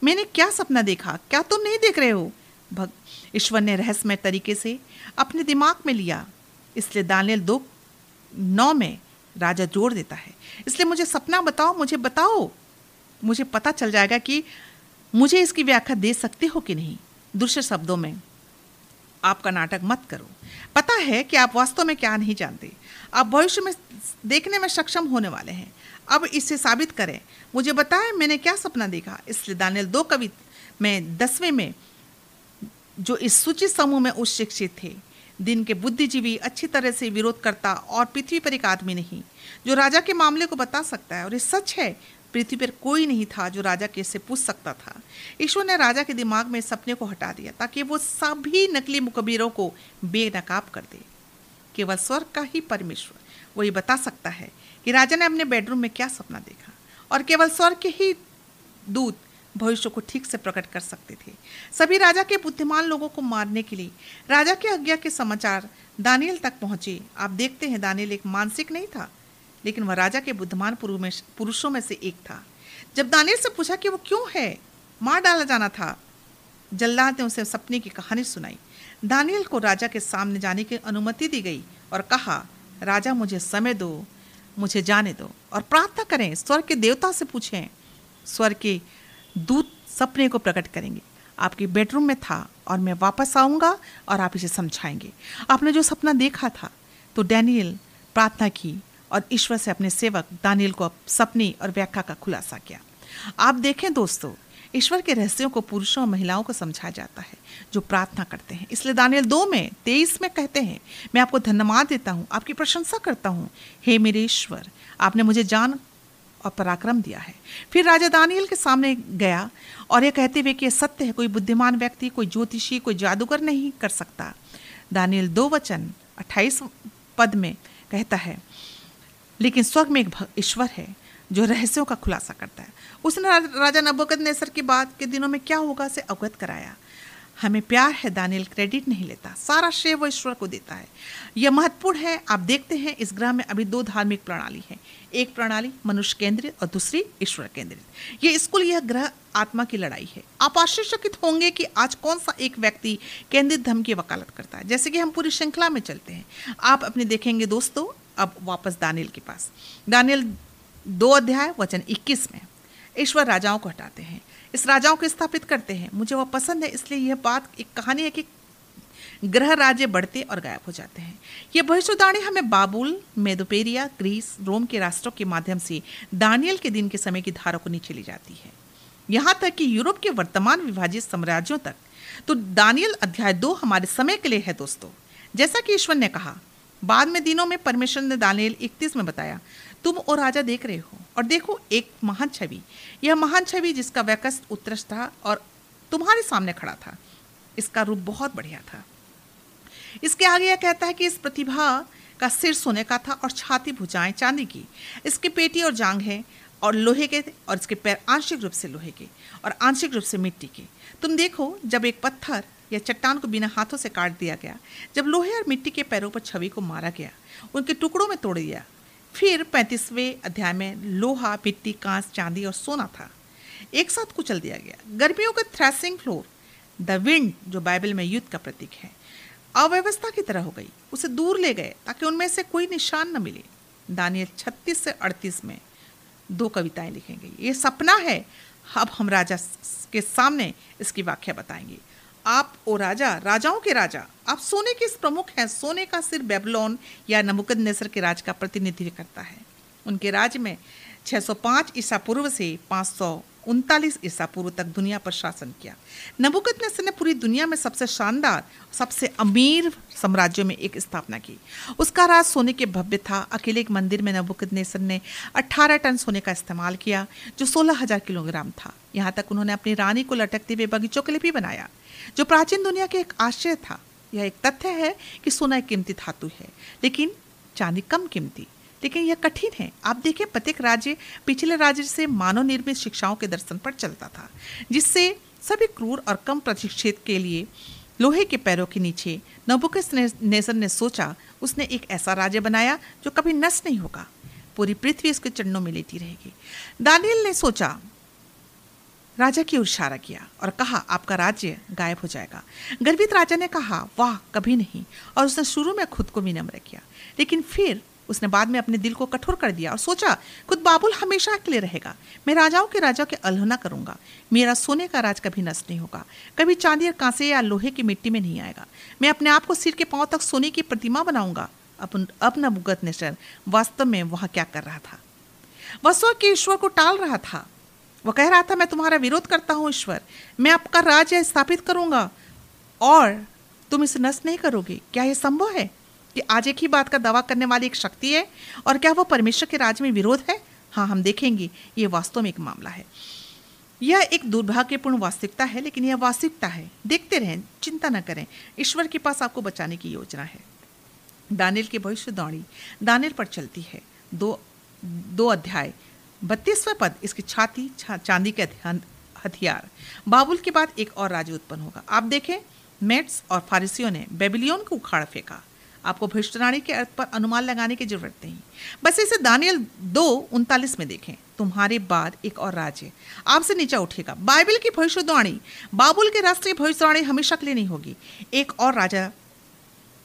मैंने क्या सपना देखा, क्या तुम नहीं देख रहे हो? भग ईश्वर ने रहस्यमय तरीके से अपने दिमाग में लिया, इसलिए दानियल दो नौ में राजा जोड़ देता है, इसलिए मुझे सपना बताओ, मुझे बताओ, मुझे पता चल जाएगा कि मुझे इसकी व्याख्या दे सकते हो कि नहीं। दूसरे शब्दों में, आपका नाटक मत करो। पता है कि आप वास्तव में क्या नहीं जानते। आप भविष्य में देखने में सक्षम होने वाले हैं। अब इसे साबित करें, मुझे बताएं मैंने क्या सपना देखा। इसलिए दानियल दो कवि में दसवें में, जो इस सूचित समूह में उच्च शिक्षित थे, दिन के बुद्धिजीवी, अच्छी तरह से विरोध करता और पृथ्वी पर एक आदमी नहीं जो राजा के मामले को बता सकता है। और ये सच है, पृथ्वी पर कोई नहीं था जो राजा के से पूछ सकता था। ईश्वर ने राजा के दिमाग में सपने को हटा दिया ताकि वो सभी नकली मुखबिरों को बेनकाब कर दे। केवल स्वर्ग का ही परमेश्वर वही बता सकता है कि राजा ने अपने बेडरूम में क्या सपना देखा, और केवल स्वर्ग के ही दूत भविष्य को ठीक से प्रकट कर सकते थे। सभी राजा के बुद्धिमान लोगों को मारने के लिए राजा की आज्ञा के समाचार दानियल तक पहुँचे। आप देखते हैं, दानियल एक मानसिक नहीं था, लेकिन वह राजा के बुद्धिमान पुरुषों में से एक था। जब दानियल से पूछा कि वो क्यों है मार डाला जाना था, जल्लाद ने उसे सपने की कहानी सुनाई। दानियल को राजा के सामने जाने की अनुमति दी गई और कहा, राजा मुझे समय दो, मुझे जाने दो और प्रार्थना करें, स्वर्ग के देवता से पूछें, स्वर्ग के दूत सपने को प्रकट करेंगे। आपके बेडरूम में था और मैं वापस आऊँगा और आप इसे समझाएंगे, आपने जो सपना देखा था। तो दानियल प्रार्थना की और ईश्वर से अपने सेवक दानियल को सपने और व्याख्या का खुलासा किया। आप देखें दोस्तों, ईश्वर के रहस्यों को पुरुषों और महिलाओं को समझाया जाता है जो प्रार्थना करते हैं। इसलिए दानियल दो में तेईस में कहते हैं, मैं आपको धन्यवाद देता हूँ, आपकी प्रशंसा करता हूँ, हे मेरे ईश्वर, आपने मुझे जान और पराक्रम दिया है। फिर राजा दानियल के सामने गया और यह कहते हुए कि यह सत्य है, कोई बुद्धिमान व्यक्ति, कोई ज्योतिषी, कोई जादूगर नहीं कर सकता। दानियल दो वचन अट्ठाईस पद में कहता है, लेकिन स्वर्ग में एक ईश्वर है जो रहस्यों का खुलासा करता है। उसने राजा नबूकदनेस्सर की बात के दिनों में क्या होगा से अवगत कराया। हमें प्यार है, दानियल क्रेडिट नहीं लेता, सारा श्रेय वो ईश्वर को देता है। यह महत्वपूर्ण है। आप देखते हैं इस ग्रह में अभी दो धार्मिक प्रणाली है, एक प्रणाली मनुष्य केंद्रित और दूसरी ईश्वर केंद्रित। ये स्कूल, यह ग्रह आत्मा की लड़ाई है। आप आश्चर्यचकित होंगे कि आज कौन सा एक व्यक्ति केंद्रित धर्म की वकालत करता है, जैसे कि हम पूरी श्रृंखला में चलते हैं। आप अपने देखेंगे दोस्तों। अब वापस दानियल के पास, दानियल दो अध्याय वचन इक्कीस में, ईश्वर राजाओं को हटाते हैं, इस राजाओं को स्थापित करते हैं। मुझे वह पसंद है, इसलिए यह बात एक कहानी है कि ग्रह राज्य बढ़ते और गायब हो जाते हैं। यह भविष्यवाणी हमें बाबुल, मेदोपेरिया, ग्रीस, रोम के राष्ट्रों के माध्यम से दानियल के दिन के समय की धारा को नीचे ले जाती है, यहाँ तक कि यूरोप के वर्तमान विभाजित साम्राज्यों तक। तो दानियल अध्याय दो हमारे समय के लिए है दोस्तों। जैसा कि ईश्वर ने कहा, बाद में दिनों में परमेश्वर ने दानियल इकतीस में बताया, तुम और राजा देख रहे हो और देखो एक महान छवि, यह महान छवि जिसका व्यकस्त उत्कृष्ट था और तुम्हारे सामने खड़ा था, इसका रूप बहुत बढ़िया था। इसके आगे यह कहता है कि इस प्रतिभा का सिर सोने का था और छाती भुजाएं चांदी की, इसकी पेटी और जांघ है और लोहे के, और इसके पैर आंशिक रूप से लोहे के और आंशिक रूप से मिट्टी के। तुम देखो, जब एक पत्थर यह चट्टान को बिना हाथों से काट दिया गया, जब लोहे और मिट्टी के पैरों पर छवि को मारा गया, उनके टुकड़ों में तोड़ दिया। फिर पैंतीसवें अध्याय में लोहा, मिट्टी, कांस, चांदी और सोना था, एक साथ कुचल दिया गया। गर्मियों का थ्रैशिंग फ्लोर, द विंड जो बाइबल में युद्ध का प्रतीक है, अव्यवस्था की तरह हो गई, उसे दूर ले गए ताकि उनमें से कोई निशान न मिले। दानियल छत्तीस से अड़तीस में दो कविताएं लिखेंगे। ये सपना है, अब हम राजा के सामने इसकी व्याख्या बताएंगे। आप ओ राजा, राजाओं के राजा, आप सोने के प्रमुख हैं। सोने का सिर बेबीलोन या नबूकदनेस्सर के राज का प्रतिनिधित्व करता है। उनके राज्य में छह सौ पाँच ईसा पूर्व से पाँच सौ उनतालीस ईसा पूर्व तक दुनिया पर शासन किया। नबूकदनेस्सर ने पूरी दुनिया में सबसे शानदार, सबसे अमीर साम्राज्यों में एक स्थापना की। उसका राज सोने के भव्य था। अकेले एक मंदिर में नबूकदनेस्सर ने अठारह टन सोने का इस्तेमाल किया, जो सोलह हज़ार किलोग्राम था। यहाँ तक उन्होंने अपनी रानी को लटकते हुए बगीचों के लिए भी बनाया, जो प्राचीन दुनिया के एक आश्चर्य था। यह एक तथ्य है कि सोना एक कीमती धातु है, लेकिन चांदी कम कीमती, लेकिन यह कठिन है। आप देखिए, प्रत्येक राज्य पिछले राज्य से मानव निर्मित शिक्षाओं के दर्शन पर चलता था, जिससे सभी क्रूर और कम प्रशिक्षित के लिए लोहे के पैरों के नीचे। नबूकदनेस्सर ने सोचा उसने एक ऐसा राज्य बनाया जो कभी नष्ट नहीं होगा, पूरी पृथ्वी उसके चरणों में लेटी रहेगी। दानियल ने सोचा, राजा की ओर इशारा किया और कहा, आपका राज्य गायब हो जाएगा। गर्वित राजा ने कहा, वाह, कभी नहीं। और उसने शुरू में खुद को विनम्र किया, लेकिन फिर उसने बाद में अपने दिल को कठोर कर दिया और सोचा, खुद बाबुल हमेशा के लिए रहेगा। मैं राजाओं के राजा के अल्हना करूंगा। मेरा सोने का राज कभी नष्ट नहीं होगा, कभी चांदी और कांसे या लोहे की मिट्टी में नहीं आएगा। मैं अपने आप को सिर के पांव तक सोने की प्रतिमा बनाऊंगा। अपन अब नबूकदनेस्सर वास्तव में वहाँ क्या कर रहा था? वह स्व के ईश्वर को टाल रहा था। वह कह रहा था, मैं तुम्हारा विरोध करता हूँ ईश्वर, मैं आपका राज्य स्थापित करूँगा और तुम इसे नष्ट नहीं करोगे। क्या यह संभव है कि आज एक ही बात का दावा करने वाली एक शक्ति है, और क्या वह परमेश्वर के राज्य में विरोध है? हाँ, हम देखेंगे ये वास्तव में एक मामला है। यह एक दुर्भाग्यपूर्ण वास्तविकता है, लेकिन यह वास्तविकता है। देखते रहें, चिंता न करें, ईश्वर के पास आपको बचाने की योजना है। दानियल की भविष्यवाणी दानियल पर चलती है। दो दो अध्याय बत्तीसवें पद, इसकी छाती छा, चांदी के हथियार। बाबुल के बाद एक और राज्य उत्पन्न होगा। आप देखें, मेट्स और फारसियों ने बेबीलोन को उखाड़ फेंका। आपको भविष्यवाणी के अर्थ पर अनुमान लगाने की जरूरत नहीं, बस इसे दानियल दो उनतालीस में देखें। तुम्हारे बाद एक और राज्य आपसे नीचा उठेगा। बाइबल की भविष्यवाणी, बाबुल के राष्ट्र की भविष्यवाणी हमेशा के लिए नहीं होगी। एक और राजा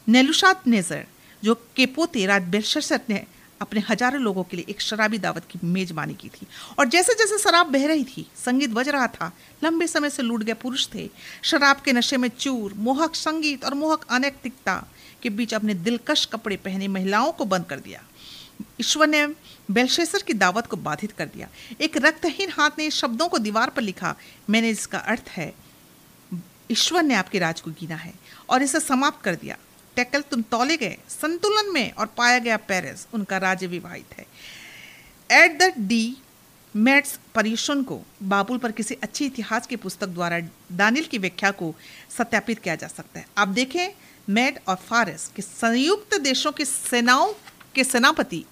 नेबूकदनेस्सर, जो के पोते राज बेलशस्सर ने अपने हजारों लोगों के लिए एक शराबी दावत की मेजबानी की थी, और जैसे जैसे शराब बह रही थी, संगीत बज रहा था। लंबे समय से लूट गए पुरुष थे, शराब के नशे में चूर। मोहक संगीत और मोहक अनैतिकता के बीच अपने दिलकश कपड़े पहने महिलाओं को बंद कर दिया। ईश्वर ने बेलशस्सर की दावत को बाधित कर दिया। एक रक्तहीन हाथ ने शब्दों को दीवार पर लिखा, मैंने इसका अर्थ है, ईश्वर ने आपके राज को गिना है और इसे समाप्त कर दिया। टैकल तुम तौले गए संतुलन में और पाया गया पेरिस, उनका राज्य विवाहित है। एट द डी मेट्स परीक्षण को बाबुल पर किसी अच्छी इतिहास की पुस्तक द्वारा दानियल की व्याख्या को सत्यापित किया जा सकता है। आप देखें, मेड और फारस के संयुक्त देशों की सेनाओं के सेनापति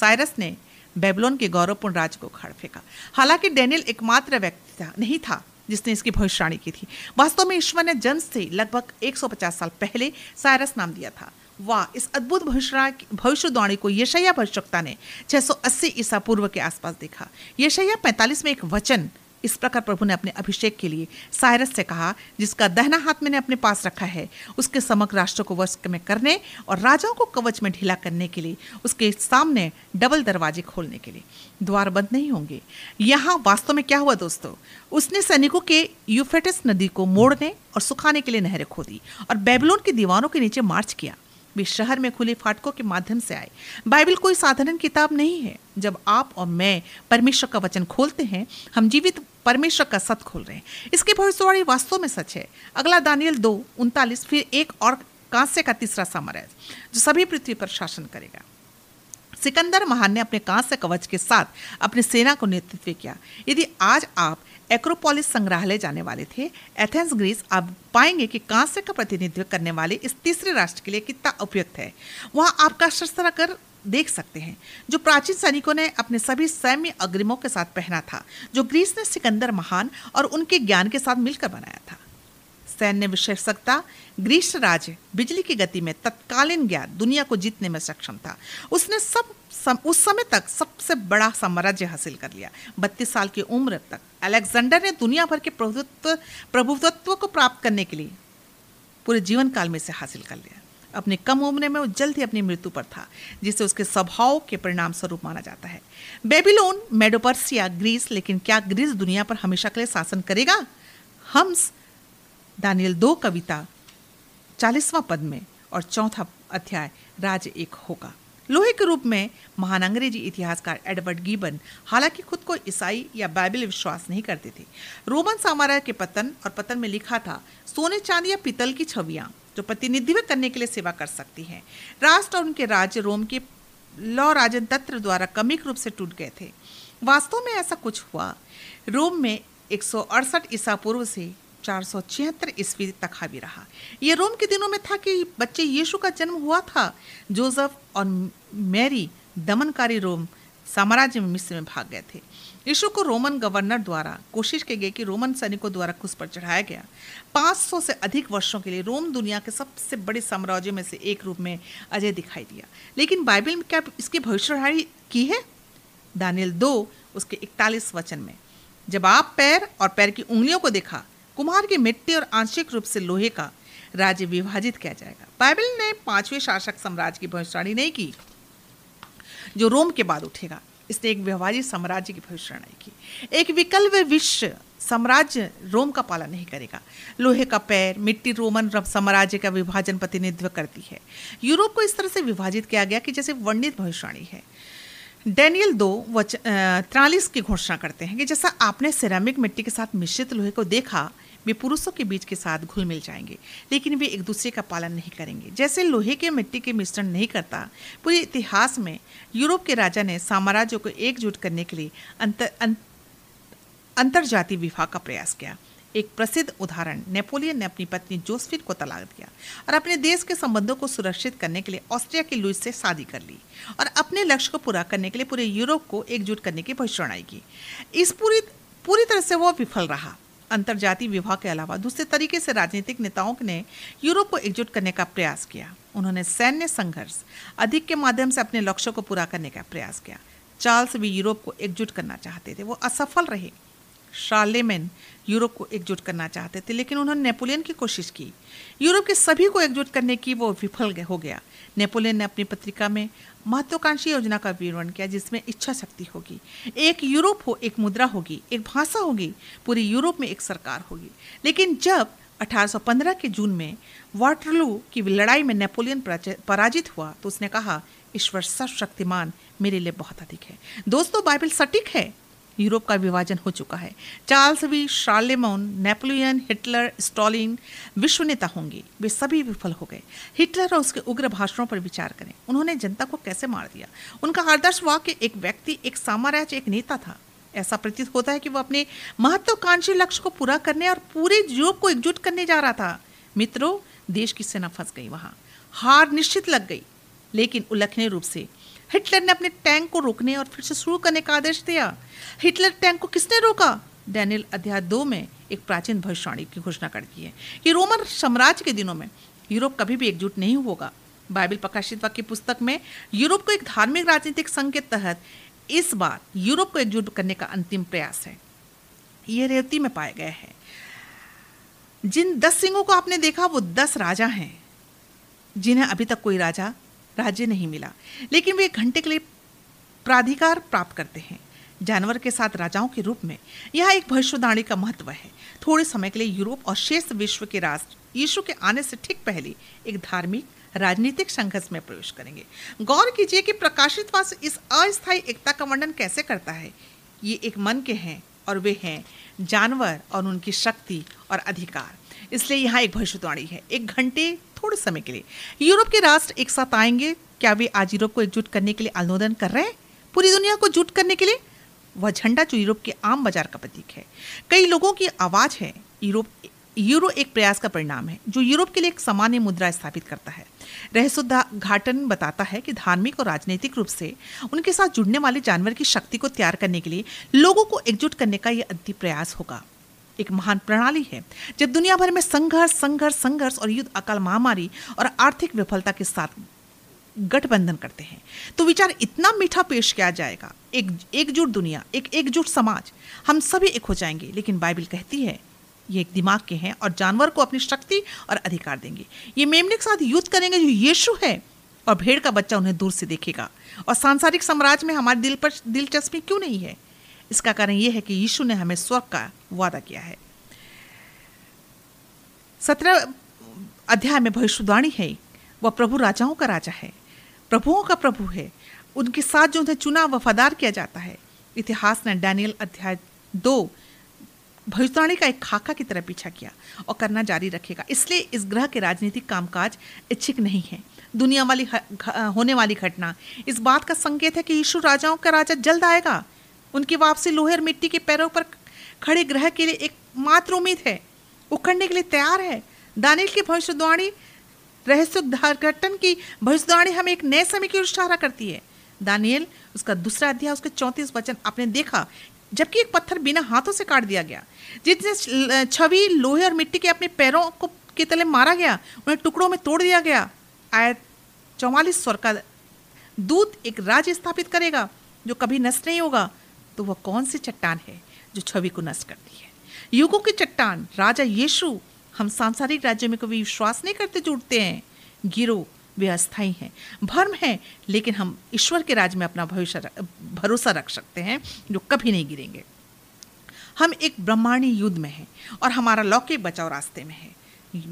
साइरस ने बेबीलोन के गौरवपूर्ण राज को उखाड़ फेंका। हालांकि डैनियल एकमात्र व्यक्ति था नहीं था जिसने इसकी भविष्यवाणी की थी। वास्तव में ईश्वर ने जन्म से लगभग एक सौ पचास साल पहले साइरस नाम दिया था। वाह, इस अद्भुत भविष्यवाणी को यशायाह भविष्यवक्ता ने छह सौ अस्सी ईसा पूर्व के आसपास देखा। यशायाह पैंतालीस में एक वचन इस प्रकार प्रभु ने अपने अभिषेक के लिए साइरस से कहा, जिसका दहना हाथ मैंने अपने पास रखा है, उसके समग्र राष्ट्र को वश में करने और राजाओं को कवच में ढीला करने के लिए, उसके सामने डबल दरवाजे खोलने के लिए। द्वार बंद नहीं होंगे। यहाँ वास्तव में क्या हुआ दोस्तों? उसने सैनिकों के यूफ्रेटिस नदी को मोड़ने और सुखाने के लिए नहरें खोदी और बेबीलोन की दीवारों के नीचे मार्च किया। वे शहर में खुले फाटकों के माध्यम से आए। बाइबल कोई साधारण किताब नहीं है। जब आप और मैं परमेश्वर का वचन खोलते हैं, हम जीवित परमेश्वर का सत्य खोल रहे हैं। इसकी भविष्यवाणी वास्तव में सच है। अगला दानियल दो उनतालीस, फिर एक और कांसे का तीसरा साम्राज्य जो सभी पृथ्वी पर शासन करेगा। सिकंदर महान ने अपने कांस्य कवच के साथ अपनी सेना को नेतृत्व किया। यदि आज आप एक्रोपोलिस संग्रहालय जाने वाले थे, एथेंस ग्रीस, आप पाएंगे कि कांस्य का प्रतिनिधित्व करने वाले इस तीसरे राष्ट्र के लिए कितना उपयुक्त है। वहाँ आपका शस्त्र कर देख सकते हैं जो प्राचीन सैनिकों ने अपने सभी सैन्य अग्रिमों के साथ पहना था, जो ग्रीस ने सिकंदर महान और उनके ज्ञान के साथ मिलकर बनाया था। सैन्य विशेषज्ञता ग्रीस राज्य बिजली की गति में तत्कालीन ज्ञान दुनिया को जीतने में सक्षम था। उसने सब सम, उस समय तक सबसे बड़ा साम्राज्य हासिल कर लिया। बत्तीस साल की उम्र तक अलेक्जेंडर ने दुनिया भर के प्रभुत्व प्रभुत्व को प्राप्त करने के लिए पूरे जीवन काल में से हासिल कर लिया। अपने कम उम्र में वो जल्द ही अपनी मृत्यु पर था, जिसे उसके स्वभाव के परिणाम स्वरूप माना जाता है। बेबीलोन, मेडोपर्सिया, ग्रीस, लेकिन क्या ग्रीस दुनिया पर हमेशा के लिए शासन करेगा? हम्स, दानियल दो कविता चालीसवां पद में और चौथा अध्याय राज्य एक होगा। लोहे के रूप में महान अंग्रेजी इतिहासकार एडवर्ड गिबन, हालांकि खुद को ईसाई या बाइबल विश्वास नहीं करते थे, रोमन साम्राज्य के पतन और पतन में लिखा था सोने, चांदी या पीतल की छवियाँ जो प्रतिनिधित्व करने के लिए सेवा कर सकती हैं। राष्ट्र और उनके राज्य रोम के लौ राजतंत्र द्वारा क्रमिक रूप से टूट गए थे। वास्तव में ऐसा कुछ हुआ। रोम में एक सौ अड़सठ ईसा पूर्व से चार सौ छिहत्तर ईस्वी तक हावी रहा। ये रोम के दिनों में था कि बच्चे यीशु का जन्म हुआ था। जोसेफ और मैरी दमनकारी रोम साम्राज्य में मिस्र में भाग गए थे। यीशु को रोमन गवर्नर द्वारा कोशिश की गई कि रोमन सैनिकों द्वारा क्रूस पर चढ़ाया गया। पाँच सौ से अधिक वर्षों के लिए रोम दुनिया के सबसे बड़े साम्राज्यों में से एक रूप में अजय दिखाई दिया। लेकिन बाइबल में क्या इसकी भविष्यवाणी की है? दानियल दो उसके इकतालीस वचन में, जब आप पैर और पैर की उंगलियों को देखा, कुम्हार की मिट्टी और आंशिक रूप से लोहे का राज्य विभाजित किया जाएगा। बाइबल ने पांचवें शासक साम्राज्य की भविष्यवाणी नहीं की जो रोम के बाद उठेगा। इसने एक विभाजित साम्राज्य की भविष्यवाणी की। एक विकल्प विश्व साम्राज्य रोम का पालन नहीं करेगा। लोहे का पैर, मिट्टी रोमन साम्राज्य का विभाजन प्रतिनिधित्व करती है। यूरोप को इस तरह से विभाजित किया गया कि जैसे वर्णित भविष्यवाणी है। डैनियल दो वच त्रालीस की घोषणा करते हैं कि जैसा आपने सिरेमिक मिट्टी के साथ मिश्रित लोहे को देखा, वे पुरुषों के बीच के साथ घुल मिल जाएंगे, लेकिन वे एक दूसरे का पालन नहीं करेंगे। जैसे लोहे के मिट्टी के मिश्रण नहीं करता, पूरे इतिहास में यूरोप के राजा ने साम्राज्य को एकजुट करने के लिए अंतर अं, अंतरजातीय विवाह का प्रयास किया। एक प्रसिद्ध उदाहरण, नेपोलियन ने अपनी पत्नी जोसेफिन को तलाक दिया और अपने देश के संबंधों को सुरक्षित करने के लिए ऑस्ट्रिया के लुइस से शादी कर ली और अपने लक्ष्य को पूरा करने के लिए पूरे यूरोप को एकजुट करने की भविष्यवाणी की। इस पूरी पूरी तरह से वह विफल रहा। अंतरजातीय विवाह के अलावा दूसरे तरीके से राजनीतिक नेताओं ने यूरोप को एकजुट करने का प्रयास किया। उन्होंने सैन्य संघर्ष अधिक के माध्यम से अपने लक्ष्यों को पूरा करने का प्रयास किया। चार्ल्स भी यूरोप को एकजुट करना चाहते थे, वो असफल रहे। शार्लेमेन यूरोप को एकजुट करना चाहते थे, लेकिन उन्होंने नेपोलियन की कोशिश की। यूरोप के सभी को एकजुट करने की वो विफल हो गया। नेपोलियन ने अपनी पत्रिका में महत्वाकांक्षी योजना का विवरण किया, जिसमें इच्छा शक्ति होगी, एक यूरोप हो, एक मुद्रा होगी, एक भाषा होगी, पूरे यूरोप में एक सरकार होगी। लेकिन जब अठारह सौ पंद्रह के जून में वाटरलू की लड़ाई में नेपोलियन पराजित हुआ, तो उसने कहा, ईश्वर सर्वशक्तिमान मेरे लिए बहुत अधिक है। दोस्तों, बाइबल सटीक है। यूरोप का विभाजन हो चुका है। Charles V, Charlemagne, Napoleon, Hitler, Stalin विश्व नेता होंगे। वे सभी विफल हो गए। हिटलर और उसके उग्र भाषणों पर विचार करें। उन्होंने जनता को कैसे मार दिया। उनका आदर्श वाक्य एक व्यक्ति, एक साम्राज्य, एक नेता था। ऐसा प्रतीत होता है कि वह अपने महत्वाकांक्षी लक्ष्य को पूरा करने और पूरे यूरोप को एकजुट करने जा रहा था। मित्रों, देश की सेना फंस गई। वहाँ हार निश्चित लग गई, लेकिन उल्लेखनीय रूप से हिटलर ने अपने टैंक को रोकने और फिर से शुरू करने का आदेश दिया। हिटलर टैंक को किसने रोका? डैनियल अध्याय दो में एक प्राचीन भविष्यवाणी की घोषणा करती है कि रोमन साम्राज्य के दिनों में यूरोप कभी भी एकजुट नहीं होगा। बाइबल प्रकाशित वाक्य पुस्तक में यूरोप को एक धार्मिक राजनीतिक संघ के तहत इस बार यूरोप को एकजुट करने का अंतिम प्रयास है। यह रेवती में पाया गया है। जिन दस सिंहों को आपने देखा, वो दस राजा हैं जिन्हें अभी तक कोई राजा राज्य नहीं मिला, लेकिन वे एक घंटे के लिए प्राधिकार प्राप्त करते हैं, जानवर के साथ राजाओं के रूप में। यह एक भविष्यवाणी का महत्व है। थोड़े समय के लिए यूरोप और शेष विश्व के राष्ट्र यीशु के आने से ठीक पहले एक धार्मिक राजनीतिक संघर्ष में प्रवेश करेंगे। गौर कीजिए कि प्रकाशित वाक्य इस अस्थायी एकता का वर्णन कैसे करता है। ये एक मन के हैं और वे हैं जानवर और उनकी शक्ति और अधिकार। इसलिए यहाँ एक भविष्यवाणी है। एक घंटे, थोड़े समय के लिए यूरोप के राष्ट्र एक साथ आएंगे। क्या वे आज यूरोप को एकजुट करने के लिए आंदोलन कर रहे हैं? पूरी दुनिया को जुट करने के लिए वह झंडा जो यूरोप के आम बाजार का प्रतीक है, कई लोगों की आवाज़ है। यूरोप यूरो एक प्रयास का परिणाम है जो यूरोप के लिए एक सामान्य मुद्रा स्थापित करता है। रहस्योद्घाटन बताता है कि धार्मिक और राजनीतिक रूप से उनके साथ जुड़ने वाले जानवर की शक्ति को तैयार करने के लिए लोगों को एकजुट करने का यह अंतिम प्रयास होगा। एक महान प्रणाली है। जब दुनिया भर में संघर्ष संघर्ष संघर्ष और युद्ध, अकाल, महामारी और आर्थिक विफलता के साथ गठबंधन करते हैं, तो विचार इतना मीठा पेश किया जाएगा, एक एकजुट दुनिया, एक एकजुट समाज, हम सभी एक हो जाएंगे। लेकिन बाइबल कहती है ये एक दिमाग के हैं और जानवर को अपनी शक्ति और अधिकार देंगे। ये मेमने के साथ युद्ध करेंगे जो यीशु है, और भेड़ का बच्चा उन्हें दूर से देखेगा। और सांसारिक साम्राज्य में हमारे दिल पर दिलचस्पी क्यों नहीं है? इसका कारण यह है कि यीशु ने हमें स्वर्ग का वादा किया है। सत्रह अध्याय में भविष्यवाणी है, वह प्रभु राजाओं का राजा है, प्रभुओं का प्रभु है, उनके साथ जो उन्हें चुना वफादार किया जाता है। इतिहास ने डैनियल अध्याय दो भविष्यवाणी का एक खाका की तरह पीछा किया और करना जारी रखेगा। इसलिए इस ग्रह के राजनीतिक कामकाज इच्छिक नहीं है। दुनिया वाली होने वाली घटना इस बात का संकेत है कि यीशु राजाओं का राजा जल्द आएगा। उनकी वापसी लोहे और मिट्टी के पैरों पर खड़े ग्रह के लिए एक मात्र उम्मीद है, उखड़ने के लिए तैयार है। दानियल की भविष्यवाणी, रहस्योद्घाटन की भविष्यवाणी हमें एक नए समय की ओर इशारा करती है। दानियल उसका दूसरा अध्याय उसके चौंतीस वचन आपने देखा, जबकि एक पत्थर बिना हाथों से काट दिया गया, जिसने छवि लोहे और मिट्टी के अपने पैरों को के तले मारा गया, उन्हें टुकड़ों में तोड़ दिया गया। आयत चौवालीस, स्वर का दूत एक राज्य स्थापित करेगा जो कभी नष्ट नहीं होगा। तो वह कौन सी चट्टान है जो छवि को नष्ट करती है? युगों की चट्टान राजा यीशु। हम सांसारिक राज्यों में कभी विश्वास नहीं करते जुड़ते हैं, गिरो वे अस्थायी हैं, भ्रम हैं, लेकिन हम ईश्वर के राज्य में अपना भविष्य भरोसा रख सकते हैं जो कभी नहीं गिरेंगे। हम एक ब्रह्मांडीय युद्ध में हैं और हमारा लौकिक बचाव रास्ते में है।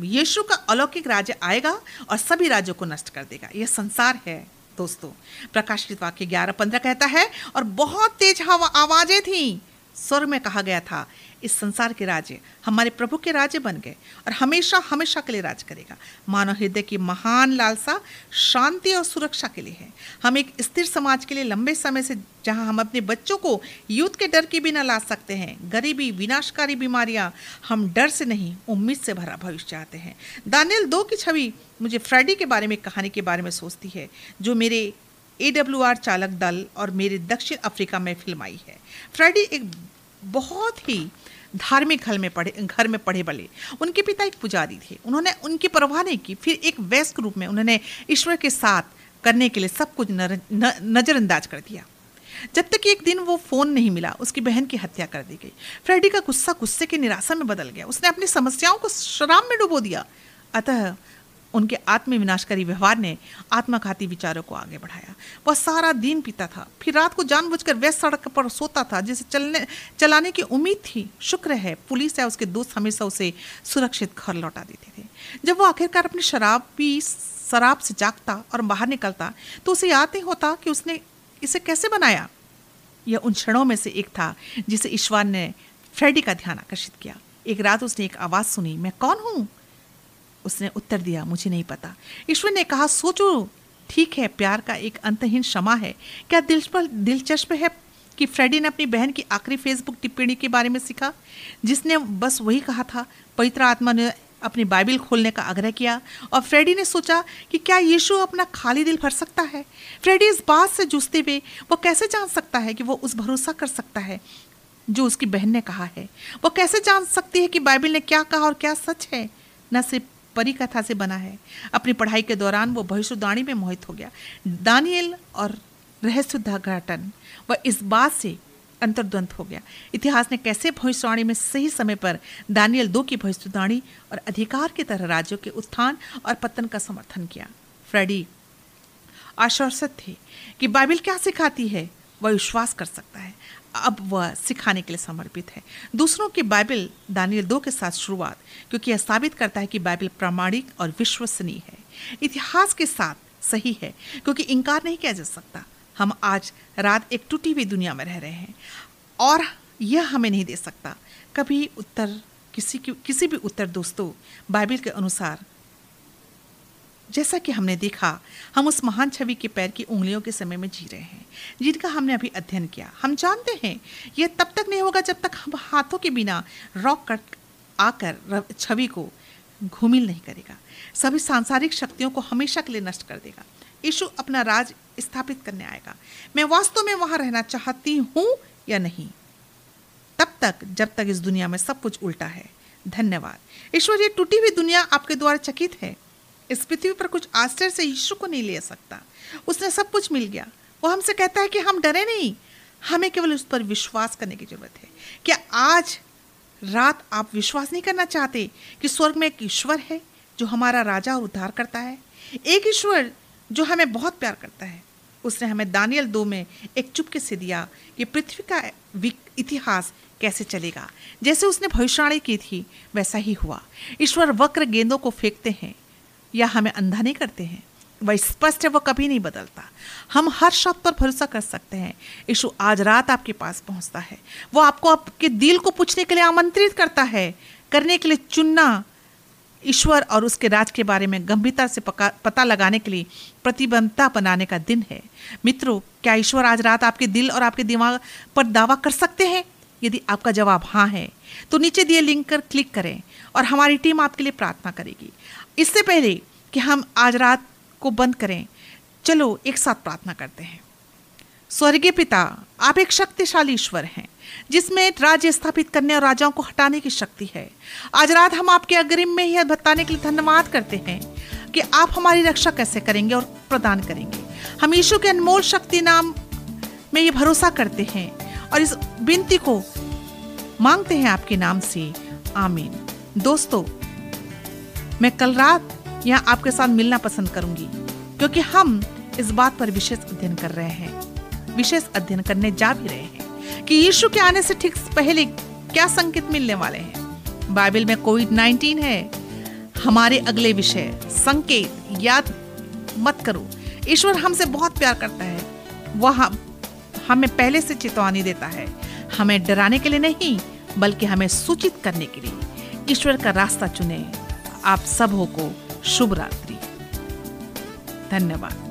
यीशु का अलौकिक राज्य आएगा और सभी राज्यों को नष्ट कर देगा। यह संसार है दोस्तों। प्रकाशित वाक्य ग्यारह पंद्रह कहता है, और बहुत तेज हवा आवाजें थीं, स्वर्ग में कहा गया था इस संसार के राज्य हमारे प्रभु के राज्य बन गए और हमेशा हमेशा के लिए राज करेगा। मानव हृदय की महान लालसा शांति और सुरक्षा के लिए है। हम एक स्थिर समाज के लिए लंबे समय से, जहां हम अपने बच्चों को युद्ध के डर के बिना ला सकते हैं, गरीबी, विनाशकारी बीमारियां, हम डर से नहीं उम्मीद से भरा भविष्य चाहते हैं। दानियल दो की छवि मुझे फ्राइडे के बारे में, कहानी के बारे में सोचती है जो मेरे ए डब्ल्यू आर चालक दल और मेरे दक्षिण अफ्रीका में फिल्म आई है। फ्राइडे एक बहुत ही धार्मिक घर में पढ़े घर में पढ़े बले, उनके पिता एक पुजारी थे। उन्होंने उनकी परवाह नहीं की, फिर एक वयस्क रूप में उन्होंने ईश्वर के साथ करने के लिए सब कुछ नज़रअंदाज कर दिया, जब तक कि एक दिन वो फ़ोन नहीं मिला। उसकी बहन की हत्या कर दी गई। फ्रेडी का गुस्सा गुस्से की निराशा में बदल गया। उसने अपनी समस्याओं को शराब में डुबो दिया। अतः उनके आत्मविनाशकारी व्यवहार ने आत्मघाती विचारों को आगे बढ़ाया। वह सारा दिन पीता था, फिर रात को जानबूझकर व्यस्त सड़क पर सोता था जिसे चलने चलाने की उम्मीद थी। शुक्र है पुलिस या उसके दोस्त हमेशा उसे सुरक्षित घर लौटा देते थे। जब वह आखिरकार अपनी शराब पी शराब से जागता और बाहर निकलता तो उसे याद नहीं होता कि उसने इसे कैसे बनाया। यह उन क्षणों में से एक था जिसे ईश्वर ने फ्रेडी का ध्यान आकर्षित किया। एक रात उसने एक आवाज़ सुनी, मैं कौन हूँ? उसने उत्तर दिया, मुझे नहीं पता। ईश्वर ने कहा, सोचो। ठीक है, प्यार का एक अंतहीन क्षमा है। क्या दिलचस्प है कि फ्रेडी ने अपनी बहन की आखिरी फेसबुक टिप्पणी के बारे में सीखा, जिसने बस वही कहा था। पवित्र आत्मा ने अपनी बाइबिल खोलने का आग्रह किया और फ्रेडी ने सोचा कि क्या यीशु अपना खाली दिल भर सकता है? फ्रेडी इस बात से जूझते हुए वो कैसे जान सकता है कि वो उस भरोसा कर सकता है जो उसकी बहन ने कहा है? वो कैसे जान सकती है कि बाइबिल ने क्या कहा और क्या सच है? न सिर्फ परी कथा से बना है। अपनी पढ़ाई के दौरान वो भविष्यवाणी में मोहित हो गया। दानियल और रहस्योद्घाटन वह इस बात से अंतर्द्वंद हो गया। इतिहास ने कैसे भविष्यवाणी में सही समय पर दानियल दो की भविष्यवाणी और अधिकार की तरह राज्यों के उत्थान और पतन का समर्थन किया। फ्रेडी आश्वस्त थे कि बाइबिल क्या सिखाती है, वह विश्वास कर सकता है। अब वह सिखाने के लिए समर्पित है। दूसरों की बाइबिल दानियल दो के साथ शुरुआत, क्योंकि यह साबित करता है कि बाइबिल प्रामाणिक और विश्वसनीय है। इतिहास के साथ सही है, क्योंकि इनकार नहीं किया जा सकता। हम आज रात एक टूटी हुई दुनिया में रह रहे हैं और यह हमें नहीं दे सकता कभी उत्तर, किसी की किसी भी उत्तर। दोस्तों, बाइबिल के अनुसार जैसा कि हमने देखा, हम उस महान छवि के पैर की उंगलियों के समय में जी रहे हैं जिनका हमने अभी अध्ययन किया। हम जानते हैं यह तब तक नहीं होगा जब तक हम हाथों के बिना रॉक कर आकर छवि को घुमिल नहीं करेगा। सभी सांसारिक शक्तियों को हमेशा के लिए नष्ट कर देगा। यीशु अपना राज स्थापित करने आएगा। मैं वास्तव में वहाँ रहना चाहती हूँ या नहीं, तब तक जब तक इस दुनिया में सब कुछ उल्टा है। धन्यवाद ईश्वर, ये टूटी हुई दुनिया आपके द्वारा चकित है। इस पृथ्वी पर कुछ आश्चर्य से यीशु को नहीं ले सकता। उसने सब कुछ मिल गया। वो हमसे कहता है कि हम डरे नहीं, हमें केवल उस पर विश्वास करने की जरूरत है। क्या आज रात आप विश्वास नहीं करना चाहते कि स्वर्ग में एक ईश्वर है जो हमारा राजा और उद्धार करता है, एक ईश्वर जो हमें बहुत प्यार करता है। उसने हमें दानियल दो में एक चुपके से दिया कि पृथ्वी का इतिहास कैसे चलेगा। जैसे उसने भविष्यवाणी की थी वैसा ही हुआ। ईश्वर वक्र गेंदों को फेंकते हैं या हमें अंधा नहीं करते हैं। वह स्पष्ट है, वह कभी नहीं बदलता। हम हर शब्द पर भरोसा कर सकते हैं। यीशु आज रात आपके पास पहुंचता है। वो आपको आपके दिल को पूछने के लिए आमंत्रित करता है, करने के लिए चुनना, ईश्वर और उसके राज के बारे में गंभीरता से पका, पता लगाने के लिए प्रतिबद्धता बनाने का दिन है। मित्रों, क्या ईश्वर आज रात आपके दिल और आपके दिमाग पर दावा कर सकते हैं? यदि आपका जवाब हाँ है तो नीचे दिए लिंक पर क्लिक करें और हमारी टीम आपके लिए प्रार्थना करेगी। इससे पहले कि हम आज रात को बंद करें, चलो एक साथ प्रार्थना करते हैं। स्वर्गीय पिता, आप एक शक्तिशाली ईश्वर हैं जिसमें राज्य स्थापित करने और राजाओं को हटाने की शक्ति है। आज रात हम आपके अग्रिम में यह बताने के लिए धन्यवाद करते हैं कि आप हमारी रक्षा कैसे करेंगे और प्रदान करेंगे। हम यीशु के अनमोल शक्ति नाम में ये भरोसा करते हैं और इस विनती को मांगते हैं आपके नाम से, आमीन। दोस्तों, मैं कल रात यहाँ आपके साथ मिलना पसंद करूंगी क्योंकि हम इस बात पर विशेष अध्ययन कर रहे हैं, विशेष अध्ययन करने जा भी रहे हैं कि यीशु के आने से ठीक पहले क्या संकेत मिलने वाले हैं। बाइबल में कोविड नाइन्टीन है हमारे अगले विषय। संकेत याद मत करो। ईश्वर हमसे बहुत प्यार करता है। वह हमें पहले से चेतावनी देता है, हमें डराने के लिए नहीं बल्कि हमें सूचित करने के लिए। ईश्वर का रास्ता चुने। आप सबों को शुभ रात्रि। धन्यवाद।